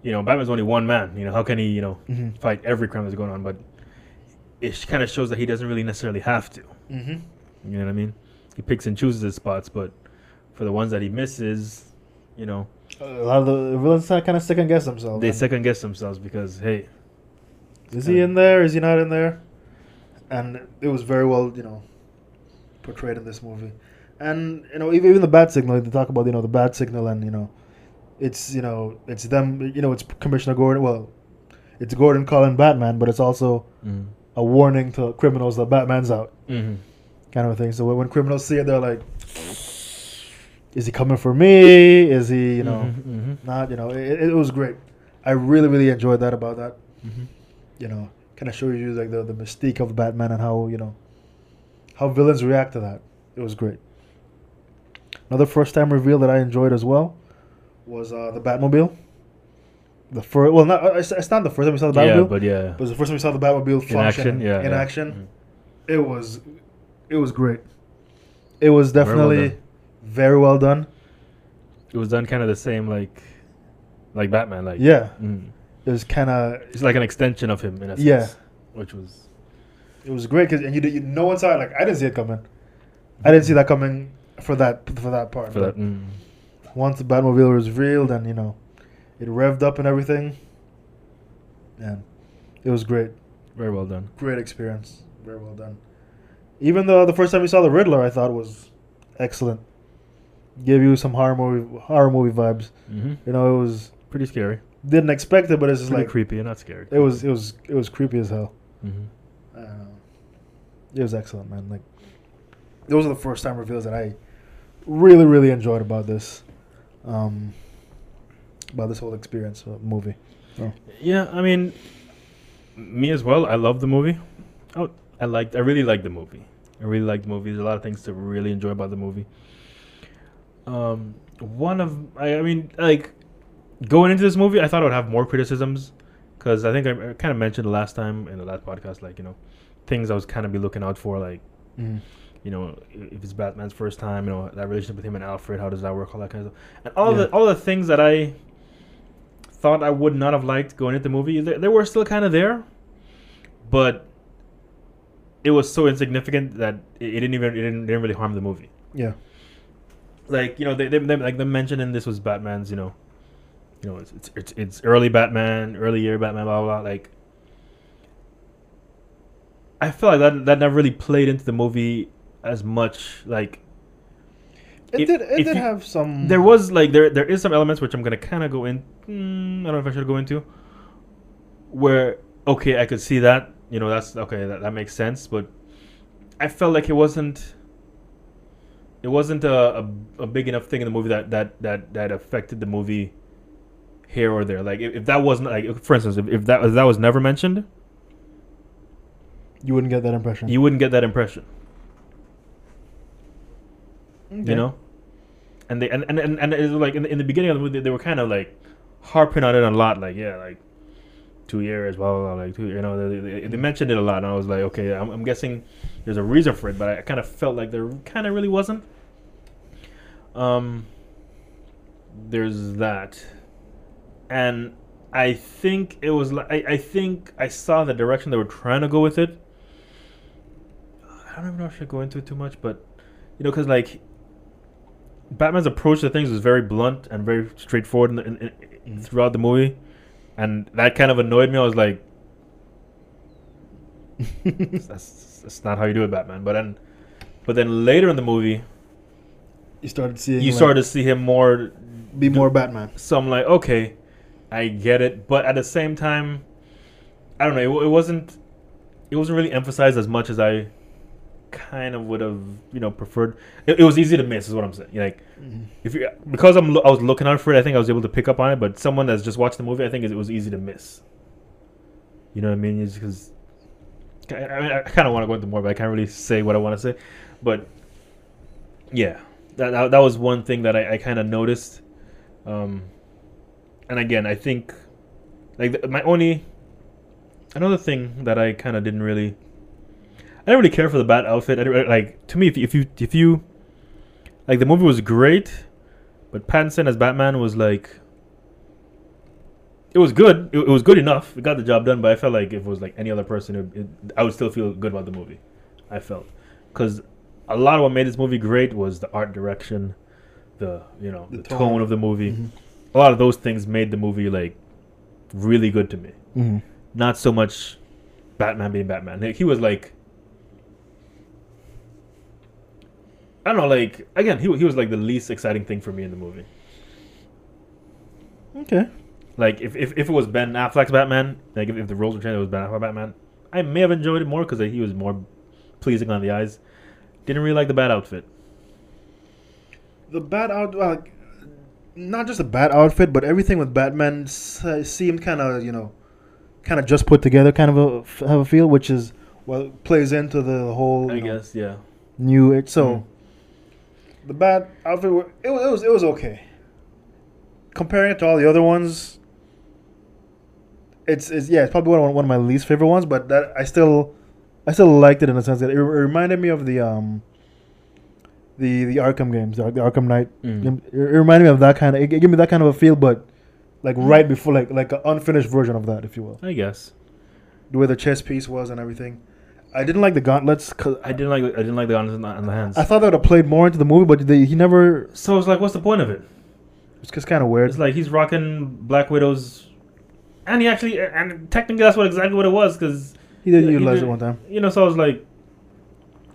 you know, Batman's only one man. You know, how can he, you know, mm-hmm. fight every crime that's going on? But it kind of shows that he doesn't really necessarily have to. Mm-hmm. You know what I mean? He picks and chooses his spots, but for the ones that he misses, you know. A lot of the villains kind of second guess themselves. They second guess themselves because, hey. Is he in there? Is he not in there? And it was very well, you know, portrayed in this movie. And you know, even, even the Bat-Signal, they talk about you know the Bat-Signal, and you know, it's you know it's them, you know, it's Commissioner Gordon. Well, it's Gordon calling Batman, but it's also mm. a warning to criminals that Batman's out, mm-hmm. kind of a thing. So when criminals see it, they're like, "Is he coming for me? Is he you know mm-hmm, mm-hmm. not you know?" It, it was great. I really really enjoyed that about that. Mm-hmm. You know, kind of shows you like the the mystique of Batman and how you know how villains react to that. It was great. Another first-time reveal that I enjoyed as well was uh, the Batmobile. The first, well, not it's not the first time we saw the Batmobile, yeah, but yeah, but it was the first time we saw the Batmobile function in action. Yeah, in yeah. action. Mm-hmm. It was, it was great. It was definitely very well, very well done. It was done kind of the same like, like Batman, like yeah. Mm. it was kind of... It's like an extension of him, in a sense. Yeah. Which was... It was great, cause, and you, you no one saw it. Like, I didn't see it coming. I didn't see that coming for that for that part. For that, mm. Once the Batmobile was revealed and, you know, it revved up and everything, and it was great. Very well done. Great experience. Very well done. Even though the first time we saw the Riddler, I thought was excellent. Gave you some horror movie horror movie vibes. Mm-hmm. You know, it was pretty scary. Didn't expect it, but it's just pretty like creepy and not scary. It was it was it was creepy as hell. Mm-hmm. Uh, it was excellent, man. Like, those are the first time reveals that I really really enjoyed about this, um, about this whole experience of movie. Oh. Yeah, I mean, me as well. I love the movie. Oh, I liked. I really liked the movie. I really liked the movie. There's a lot of things to really enjoy about the movie. Um, one of I, I mean, like, going into this movie, I thought I would have more criticisms, because I think I, I kind of mentioned last time in the last podcast, like, you know, things I was kind of be looking out for, like, mm. you know, if it's Batman's first time, you know, that relationship with him and Alfred, how does that work, all that kind of stuff, and all yeah. the all the things that I thought I would not have liked going into the movie, they, they were still kind of there, but it was so insignificant that it, it didn't even it didn't, it didn't really harm the movie. Yeah, like, you know, they, they, they like they mentioned in this was Batman's, you know, you know, it's it's it's, it's early Batman, early year Batman, blah, blah blah. Like, I feel like that that never really played into the movie as much. Like, it if, did. It did you, have some. There was like there there is some elements which I'm gonna kind of go in. Mm, I don't know if I should go into. Where okay, I could see that. You know, that's okay. That, that makes sense. But I felt like it wasn't. It wasn't a, a a big enough thing in the movie that that that, that affected the movie here or there. Like, if, if that wasn't, like, for instance, if, if that if that was never mentioned, you wouldn't get that impression. You wouldn't get that impression. Okay. You know, and they and and and, and it was like in the, in the beginning of the movie they, they were kind of like harping on it a lot. Like, yeah, like two years, blah blah blah. Like two, you know, they, they, they mentioned it a lot, and I was like, okay, I'm, I'm guessing there's a reason for it, but I kind of felt like there kind of really wasn't. Um, there's that, and I think it was. Like, I I think I saw the direction they were trying to go with it. I don't even know if I should go into it too much, but you know, because like Batman's approach to things was very blunt and very straightforward in the, in, in, throughout the movie, and that kind of annoyed me. I was like, that's that's not how you do it, Batman. But then, but then later in the movie, you started seeing you like, started to see him more be more Batman. So I'm like, okay, I get it, but at the same time, I don't know. It, it wasn't, it wasn't really emphasized as much as I kind of would have, you know, preferred. It, it was easy to miss, is what I'm saying. Like, mm-hmm. if you because I'm, I was looking out for it. I think I was able to pick up on it. But someone that's just watched the movie, I think it was easy to miss. You know what I mean? It's because I, I, mean, I kind of want to go into more, but I can't really say what I want to say. But yeah, that that, that was one thing that I, I kind of noticed. Um, And again, I think, like, th- my only, another thing that I kind of didn't really, I didn't really care for the Bat outfit. I didn't, like, to me, if you, if you, if you, like, the movie was great, but Pattinson as Batman was, like, it was good. It, it was good enough. It got the job done, but I felt like if it was, like, any other person, it, it, I would still feel good about the movie, I felt. Because a lot of what made this movie great was the art direction, the, you know, the, the tone. tone of the movie. Mm-hmm. A lot of those things made the movie, like, really good to me. Mm-hmm. Not so much Batman being Batman. Like, he was, like... I don't know, like... Again, he he was, like, the least exciting thing for me in the movie. Okay. Like, if if, if it was Ben Affleck's Batman, like, if, if the roles were changed, it was Ben Affleck's Batman, I may have enjoyed it more because like, he was more pleasing on the eyes. Didn't really like the Bat outfit. The Bat outfit... Uh, Not just a Bat outfit, but everything with Batman uh, seemed kind of, you know, kind of just put together, kind of a, have a feel, which is well plays into the whole. I know, guess, yeah. New age, so mm-hmm. the Bat outfit were, it, it was it was okay. Comparing it to all the other ones, it's it's yeah, it's probably one one of my least favorite ones, but that I still I still liked it in the sense that it, it reminded me of the um. The, the Arkham games, the Arkham Knight. Mm. It reminded me of that kind of. It, it gave me that kind of a feel, but Like right before, like like an unfinished version of that, if you will. I guess. The way the chess piece was and everything. I didn't like the gauntlets. Cause I didn't like I didn't like the gauntlets on the hands. I thought that would have played more into the movie, but they, he never. So it's like, what's the point of it? It's just kind of weird. It's like he's rocking Black Widow's, and he actually, and technically that's what exactly what it was, because he did he, utilize he did, it one time. You know, so I was like,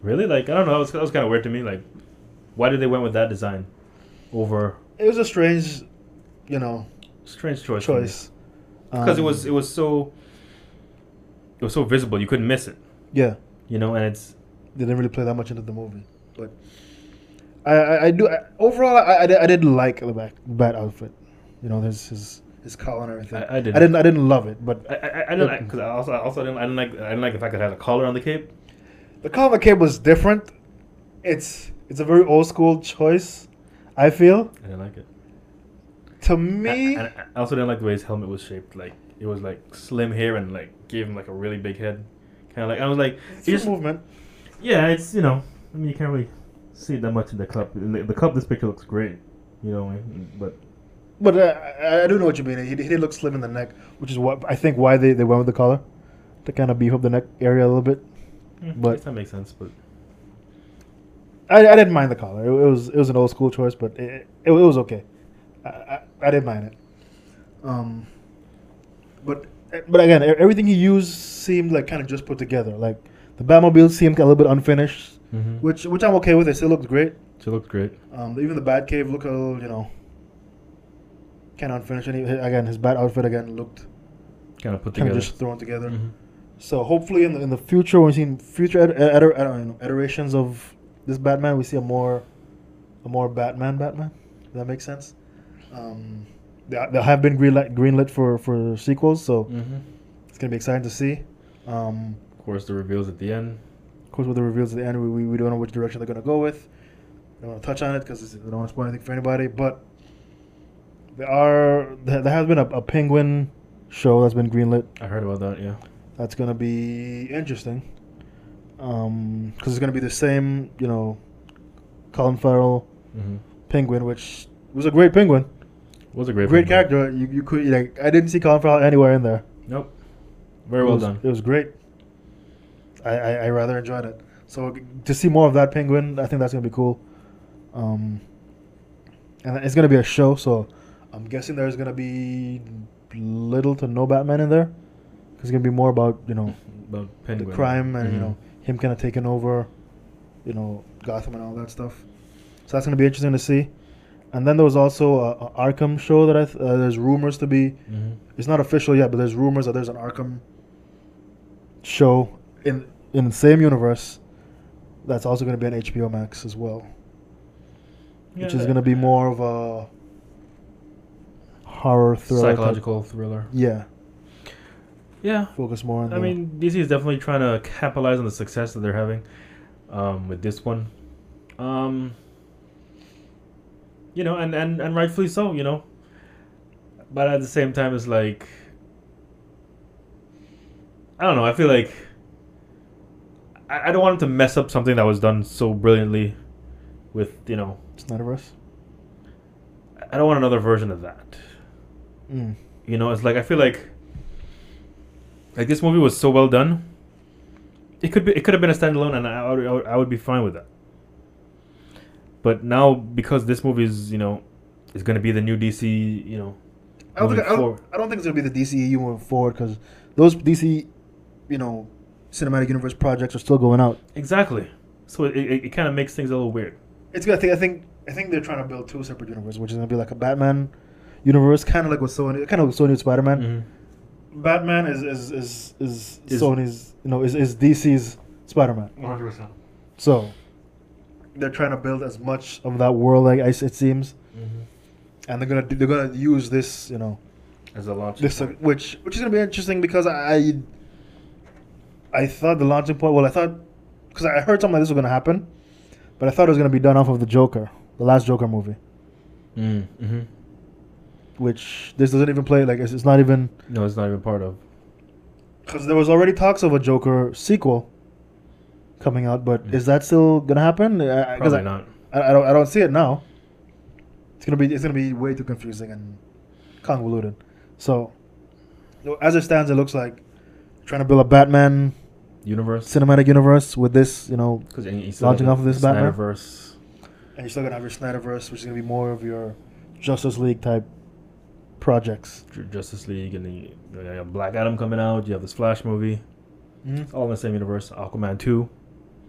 really? Like I don't know. That was, was kind of weird to me. Like, why did they went with that design over? It was a strange, you know. Strange choice. Choice, because um, it was it was so it was so visible you couldn't miss it. Yeah, you know, and it's they didn't really play that much into the movie, but I I, I do I, overall I, I I did like the bat, bat outfit, you know, his his his collar and everything. I, I didn't I didn't I didn't love it, but I I, I didn't because I also I also didn't I didn't like I didn't like the fact that it had a collar on the cape. The collar on the cape was different. It's it's a very old school choice, I feel. I didn't like it. To me, I, I also didn't like the way his helmet was shaped. Like it was like slim here and like gave him like a really big head. Kind of like I was like, it's just movement. Yeah, it's you know, I mean you can't really see it that much in the cup. In the, the cup, this picture looks great, you know. But but uh, I do know what you mean. He did look slim in the neck, which is what I think why they, they went with the collar to kind of beef up the neck area a little bit. Mm, but I guess that makes sense. But I I didn't mind the collar. It, it was it was an old school choice, but it it, it was okay. I, I, I didn't mind it, um, but but again, everything he used seemed like kind of just put together. Like the Batmobile seemed a little bit unfinished, mm-hmm. which which I'm okay with. It still looks great. Still looks great. Um, even the Batcave looked a little, you know, kind of unfinished. And he, again, his Bat outfit again looked kind of put together, kind of just thrown together. Mm-hmm. So hopefully, in the in the future, when we see future ed- ed- ed- ed- ed- iterations of this Batman, we see a more a more Batman Batman. Does that make sense? Um, they, they have been greenlit, greenlit for, for sequels, so mm-hmm. it's going to be exciting to see. Um, of course, the reveals at the end. Of course, with the reveals at the end, we, we, we don't know which direction they're going to go with. I don't want to touch on it because I don't want to spoil anything for anybody, but there are there, there has been a, a Penguin show that's been greenlit. I heard about that, yeah. That's going to be interesting because um, it's going to be the same, you know, Colin Farrell mm-hmm. Penguin, which was a great Penguin. Was a great great penguin. Character. You you could like I didn't see Colin Farrell anywhere in there. Nope. Very well it was, done. It was great. I, I, I rather enjoyed it. So to see more of that Penguin, I think that's gonna be cool. Um, and it's gonna be a show, so I'm guessing there's gonna be little to no Batman in there. It's gonna be more about you know about Penguin. The crime and mm-hmm. you know him kind of taking over, you know Gotham and all that stuff. So that's gonna be interesting to see. And then there was also a, a Arkham show that I th- uh, there's rumors to be. Mm-hmm. It's not official yet, but there's rumors that there's an Arkham show in in the same universe that's also going to be on H B O Max as well, yeah, which is going to be more of a horror thriller, psychological type. Thriller. Yeah, yeah. Focus more on. I the mean, D C is definitely trying to capitalize on the success that they're having um, with this one. Um... You know, and, and, and rightfully so, you know. But at the same time, it's like... I don't know, I feel like... I, I don't want him to mess up something that was done so brilliantly with, you know... Snyderverse? I don't want another version of that. Mm. You know, it's like, I feel like... Like, this movie was so well done. It could be, it could have been a standalone, and I would, I would, I would be fine with that. But now, because this movie is, you know, is going to be the new D C, you know, I don't, think, I don't, I don't think it's going to be the D C E U moving forward because those D C, you know, cinematic universe projects are still going out. Exactly. So it, it, it kind of makes things a little weird. It's good. I think I think I think they're trying to build two separate universes, which is going to be like a Batman universe, kind of like with Sony, kind of with Sony's Spider-Man. Mm-hmm. Batman is is, is is is Sony's, you know, is is D C's Spider-Man. one hundred percent. So. They're trying to build as much of that world, like I, it seems, mm-hmm. and they're gonna do, they're gonna use this, you know, as a launch. This point. which which is gonna be interesting because I I thought the launching point. Well, I thought because I heard something like this was gonna happen, but I thought it was gonna be done off of the Joker, the last Joker movie, mm-hmm. which this doesn't even play. Like it's, it's not even. No, it's not even part of. Because there was already talks of a Joker sequel. Coming out, but mm. is that still gonna happen? I, Probably I, not. I, I don't. I don't see it now. It's gonna be. It's gonna be way too confusing and convoluted. So, as it stands, it looks like trying to build a Batman universe, cinematic universe with this, you know, launching off of this Batman. Snyderverse. And you're still gonna have your Snyderverse, which is gonna be more of your Justice League type projects. Justice League, and then you have Black Adam coming out. You have this Flash movie. Mm-hmm. It's all in the same universe. Aquaman two,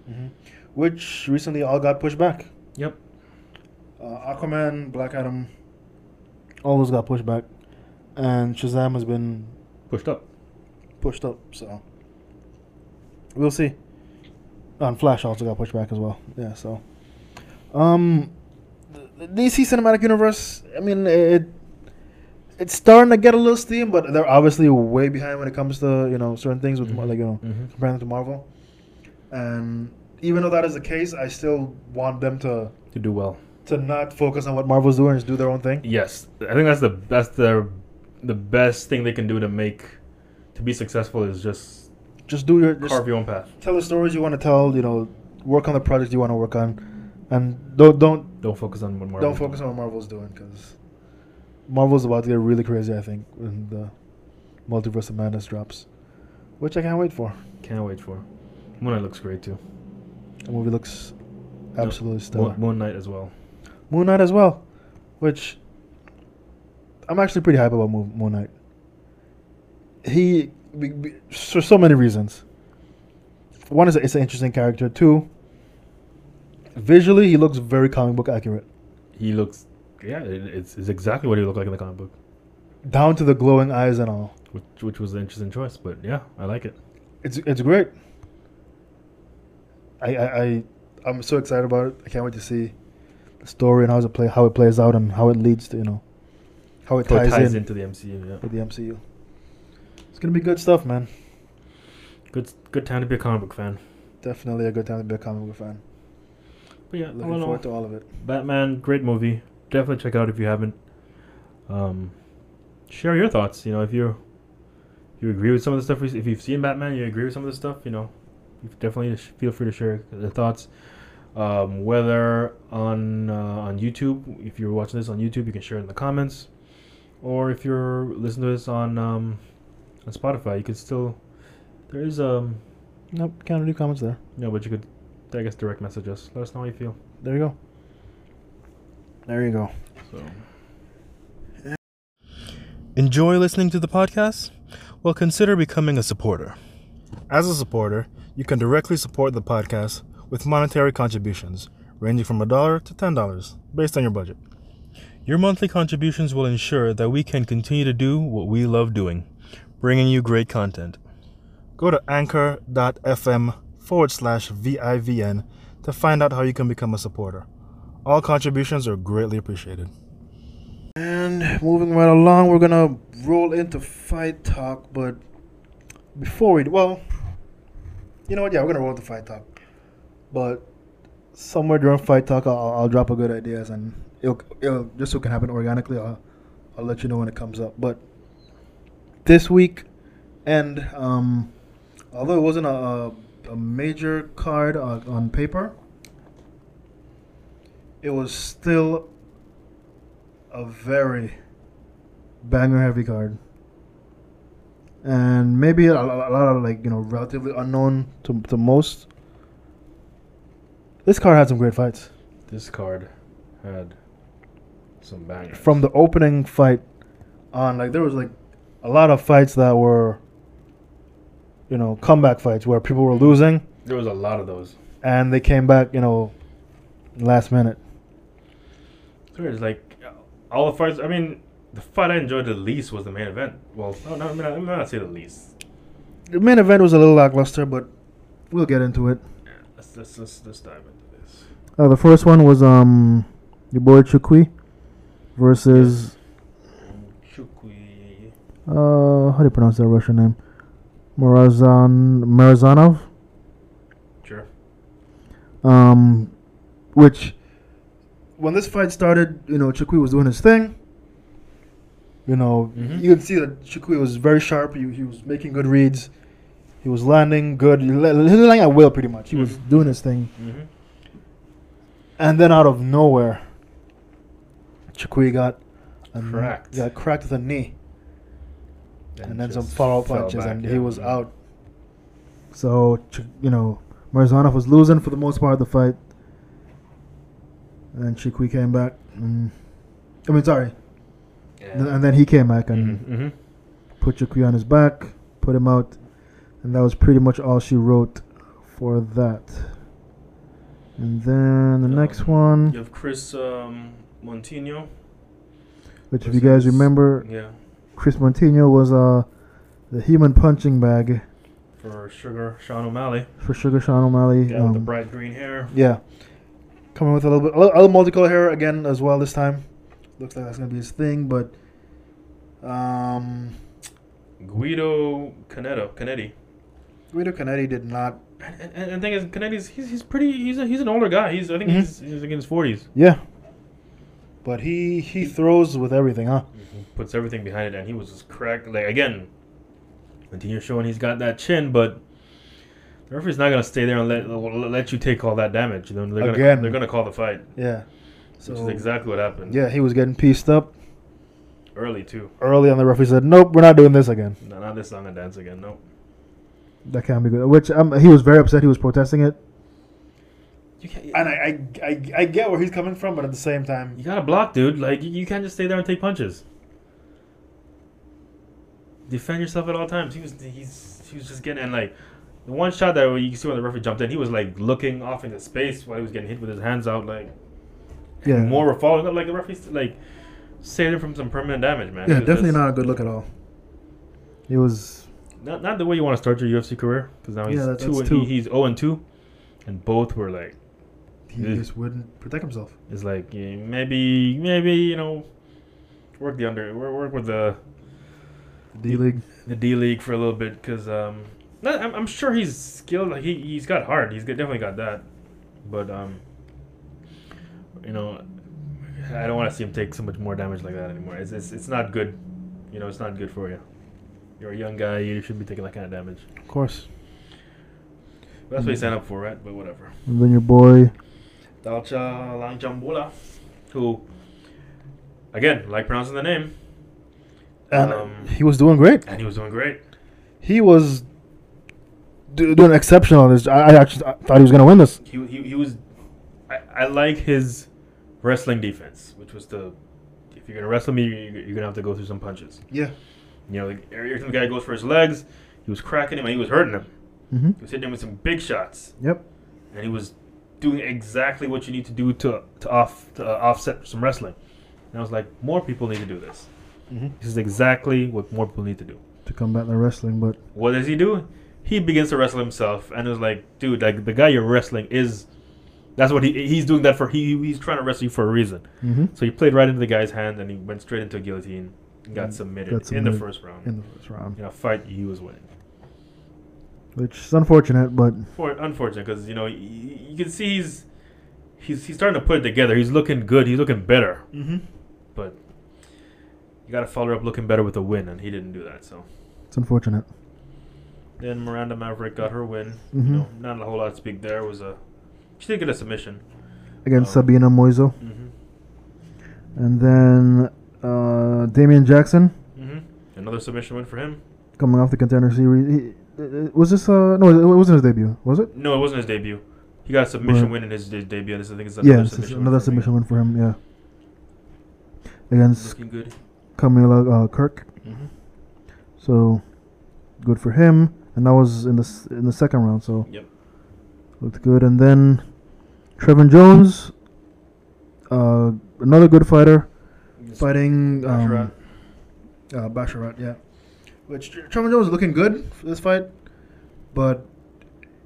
mm-hmm. which recently all got pushed back. Yep. Uh, Aquaman, Black Adam, all those got pushed back, and Shazam has been pushed up. Pushed up. So we'll see. Oh, and Flash also got pushed back as well. Yeah. So, um, the D C Cinematic Universe. I mean, it it's starting to get a little steam, but they're obviously way behind when it comes to, you know, certain things with mm-hmm. like, you know, mm-hmm. comparing to Marvel. And even though that is the case, I still want them to to do well. To not focus on what Marvel's doing, just do their own thing. Yes, I think that's the that's the the best thing they can do to make to be successful is just just do your carve your own path. Tell the stories you want to tell. You know, work on the projects you want to work on, and don't don't don't focus on what Marvel don't focus doing. on what Marvel's doing, because Marvel's about to get really crazy. I think when the Multiverse of Madness drops, which I can't wait for. Can't wait for. Moon Knight looks great too. The movie looks absolutely no, stellar. Moon Knight as well. Moon Knight as well, which I'm actually pretty hype about Moon Knight. He, be, be, for so many reasons. One is a, it's an interesting character. Two, visually he looks very comic book accurate. He looks, yeah, it, it's, it's exactly what he looked like in the comic book. Down to the glowing eyes and all. Which, which was an interesting choice, but yeah, I like it. It's it's great. I, I, I I'm so excited about it. I can't wait to see the story and how it play, how it plays out, and how it leads to, you know, how it how ties, it ties in into the M C U. Yeah, to the M C U. It's gonna be good stuff, man. Good, good time to be a comic book fan. Definitely a good time to be a comic book fan. But yeah, looking forward to all of it. Batman, great movie. Definitely check it out if you haven't. Um, share your thoughts. You know, if you you agree with some of the stuff, if you've seen Batman, you agree with some of the stuff. You know, you definitely feel free to share your thoughts. Um, whether on uh, on YouTube, if you're watching this on YouTube, you can share it in the comments, or if you're listening to this on um, on Spotify, you can still there is um nope can't do comments there. No, but you could, I guess, direct message us. Let us know how you feel. There you go. There you go. So, enjoy listening to the podcast? Well, consider becoming a supporter. As a supporter, you can directly support the podcast with monetary contributions ranging from one dollar to ten dollars based on your budget. Your monthly contributions will ensure that we can continue to do what we love doing, bringing you great content. Go to anchor.fm forward slash VIVN to find out how you can become a supporter. All contributions are greatly appreciated. And moving right along, we're going to roll into Fight Talk, but before we, well, you know what, yeah, we're going to roll into Fight Talk. But somewhere during Fight Talk, I'll, I'll drop a good ideas, and it'll, it'll just so it can happen organically. I'll, I'll let you know when it comes up. But this week, and um, although it wasn't a, a major card on, on paper, it was still a very banger-heavy card, and maybe a, a lot of, like, you know, relatively unknown to to most. This card had some great fights. This card had some bangers. From the opening fight on, like, there was, like, a lot of fights that were, you know, comeback fights where people were losing. There was a lot of those. And they came back, you know, last minute. So it's like, all the fights, I mean, the fight I enjoyed the least was the main event. Well, no, no, I mean, I'm not saying the least. The main event was a little lackluster, but we'll get into it. Let's, let's, let's dive into this. Uh, the first one was um, Ybor Chukwu versus Chukwu. Uh, how do you pronounce that Russian name? Marazan Marazanov. Sure. Um, which when this fight started, you know, Chukwu was doing his thing. You know, mm-hmm. you could see that Chukwu was very sharp. He he was making good reads. He was landing good. He was landing at will, pretty much. He mm-hmm. was doing his thing. Mm-hmm. And then out of nowhere, Chukwu got and cracked. Yeah, cracked the knee. And, and then some follow-up punches, back, and yeah, he was yeah. out. So, you know, Mirzanov was losing for the most part of the fight. And then Chikwi came back. And, I mean, sorry. Yeah. Th- and then he came back and mm-hmm, mm-hmm. put Chikwi on his back, put him out. And that was pretty much all she wrote for that. And then the um, next one. You have Chris um, Montino. Which, if you guys remember, yeah. Chris Montino was uh, the human punching bag. For Sugar Sean O'Malley. For Sugar Sean O'Malley. Yeah, um, with the bright green hair. Yeah. Coming with a little bit, a little, a little multicolored hair again as well this time. Looks like that's going to be his thing, but. Um, Guido Canetti. Canetti. Guido Canetti did not. And, and, and the thing is, Canetti's, he's he's pretty, he's a, he's an older guy. He's I think mm-hmm. he's, he's like in his forties. Yeah. But he, he throws with everything, huh? He puts everything behind it, and he was just cracked. Like, again, Montino's showing he's got that chin, but the referee's not going to stay there and let let you take all that damage. They're going to they're going to call the fight. Yeah. So, which is exactly what happened. Yeah, he was getting pieced up. Early, too. Early on, the referee said, nope, we're not doing this again. No, not this song and dance again, nope. That can't be good. Which um, he was very upset. He was protesting it. You can't, and I, I, I, I get where he's coming from, but at the same time, you gotta block, dude. Like you, you can't just stay there and take punches. Defend yourself at all times. He was he's he was just getting and like the one shot that you can see when the referee jumped in, he was like looking off into space while he was getting hit with his hands out, like yeah. And more were following up. Like the referee like saved him from some permanent damage, man. Yeah, definitely just, not a good look at all. It was not not the way you want to start your U F C career because now he's yeah, that, two and two. He, he's zero and two, and both were like. He it, just wouldn't protect himself. It's like yeah, maybe, maybe you know, work the under, work with the D league, the D league for a little bit, because um, not, I'm, I'm sure he's skilled. Like he, he's got heart. He's definitely got that. But um, you know, I don't want to see him take so much more damage like that anymore. It's, it's, it's not good. You know, it's not good for you. You're a young guy. You shouldn't be taking that kind of damage. Of course. But that's mm-hmm. what he signed up for, right? But whatever. And then your boy. Dalcha Langjambula, who, again, like pronouncing the name. And um, he was doing great. And he was doing great. He was do- doing exceptional on this. I, I actually I thought he was going to win this. He he, he was. I, I like his wrestling defense, which was the. If you're going to wrestle me, you're, you're going to have to go through some punches. Yeah. You know, like, every time the guy goes for his legs, he was cracking him and he was hurting him. Mm-hmm. He was hitting him with some big shots. Yep. And he was doing exactly what you need to do to to off to uh, offset some wrestling. And I was like, more people need to do this. Mm-hmm. This is exactly what more people need to do. To combat the wrestling, but... What does he do? He begins to wrestle himself, and it was like, dude, like the guy you're wrestling is... That's what he he's doing that for. He He's trying to wrestle you for a reason. Mm-hmm. So he played right into the guy's hand, and he went straight into a guillotine and got, and submitted, got submitted in the first round. In the first round. In a fight he was winning. Which is unfortunate, but... For, unfortunate, because, you know, y- you can see he's, he's he's starting to put it together. He's looking good. He's looking better. Mm-hmm. But you got to follow up looking better with a win, and he didn't do that, so... It's unfortunate. Then Miranda Maverick got her win. Mm-hmm. You know, not a whole lot to speak there. It was a... She did get a submission. Against um, Sabina Moiso. Mm-hmm. And then uh, Damian Jackson. Mm-hmm. Another submission win for him. Coming off the Contender Series... He, Was this uh no it wasn't his debut, was it? No, it wasn't his debut. He got a submission right. win in his, his debut. And this I think is another yeah, submission, win, another for submission win for him. Yeah, against Camila uh, Kirk. Mm-hmm. So good for him, and that was in the in the second round. So yep, looked good. And then Trevin Jones, uh, another good fighter, yes. fighting Basharat. Um, uh, Basharat, yeah. Which Trevor Jones was looking good for this fight, but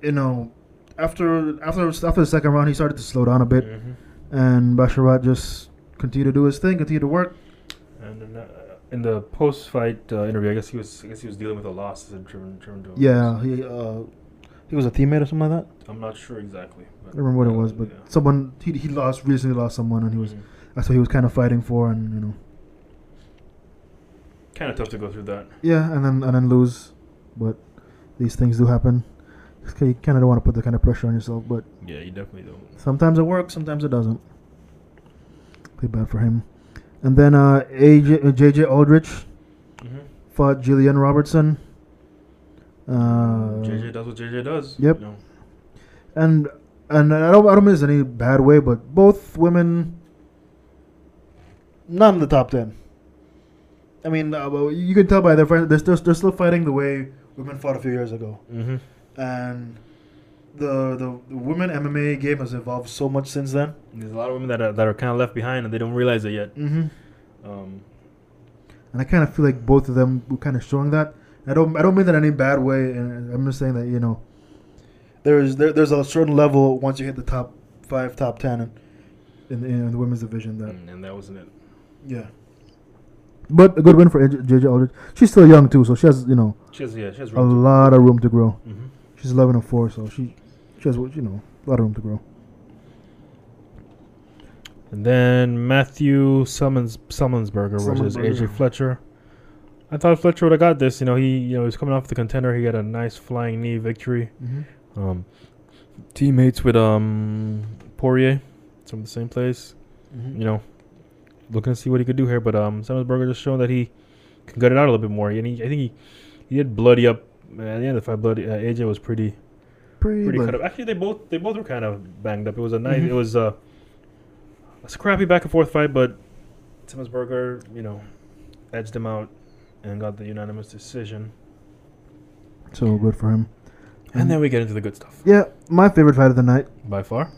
you know, after after after the second round, he started to slow down a bit, mm-hmm. and Basharat just continued to do his thing, continued to work. And in the, in the post-fight uh, interview, I guess he was I guess he was dealing with a loss. In Trevor Jones. Yeah, he uh, he was a teammate or something like that. I'm not sure exactly. I don't remember what it was, but yeah. someone he he lost recently lost someone, and he was mm-hmm. that's what he was kind of fighting for, and you know. Kind of tough to go through that. Yeah, and then and then lose, but these things do happen. You kind of don't want to put the kind of pressure on yourself, but yeah, you definitely don't. Sometimes it works, sometimes it doesn't. Play bad for him. And then uh, J J Aldrich mm-hmm. fought Gillian Robertson. Uh, J J does what J J does. Yep. You know. And and I don't I don't mean this in any bad way, but both women not in the top ten. I mean, uh, well, you can tell by their friends, they're still, they're still fighting the way women fought a few years ago. Mm-hmm. And the, the the women M M A game has evolved so much since then. There's a lot of women that are, that are kind of left behind and they don't realize it yet. Mm-hmm. Um, and I kind of feel like both of them were kind of showing that. I don't I don't mean that in any bad way. And I'm just saying that, you know, there's there, there's a certain level once you hit the top five, top ten in, in, in the women's division. That and, and that wasn't it. Yeah. But a good win for J J Aldrich. She's still young too, so she has, you know, she has, yeah, she has room a to lot grow. of room to grow. Mm-hmm. She's eleven and four, so she, she has, you know, a lot of room to grow. And then Matthew Summons Summonsberger versus A J Fletcher. I thought Fletcher would have got this. You know, he you know he was coming off the contender. He got a nice flying knee victory. Mm-hmm. Um, teammates with um Poirier, it's from the same place. Mm-hmm. You know. Looking to see what he could do here, but um, Summonsberger just showed that he can gut it out a little bit more. And he, I think he, he did bloody up at the end of the fight. Bloody uh, A J was pretty, pretty, pretty cut up. Actually, they both they both were kind of banged up. It was a nice, mm-hmm. it was a, a scrappy back and forth fight, but Summonsberger, you know, edged him out and got the unanimous decision. So good for him. And, and then we get into the good stuff. Yeah, my favorite fight of the night by far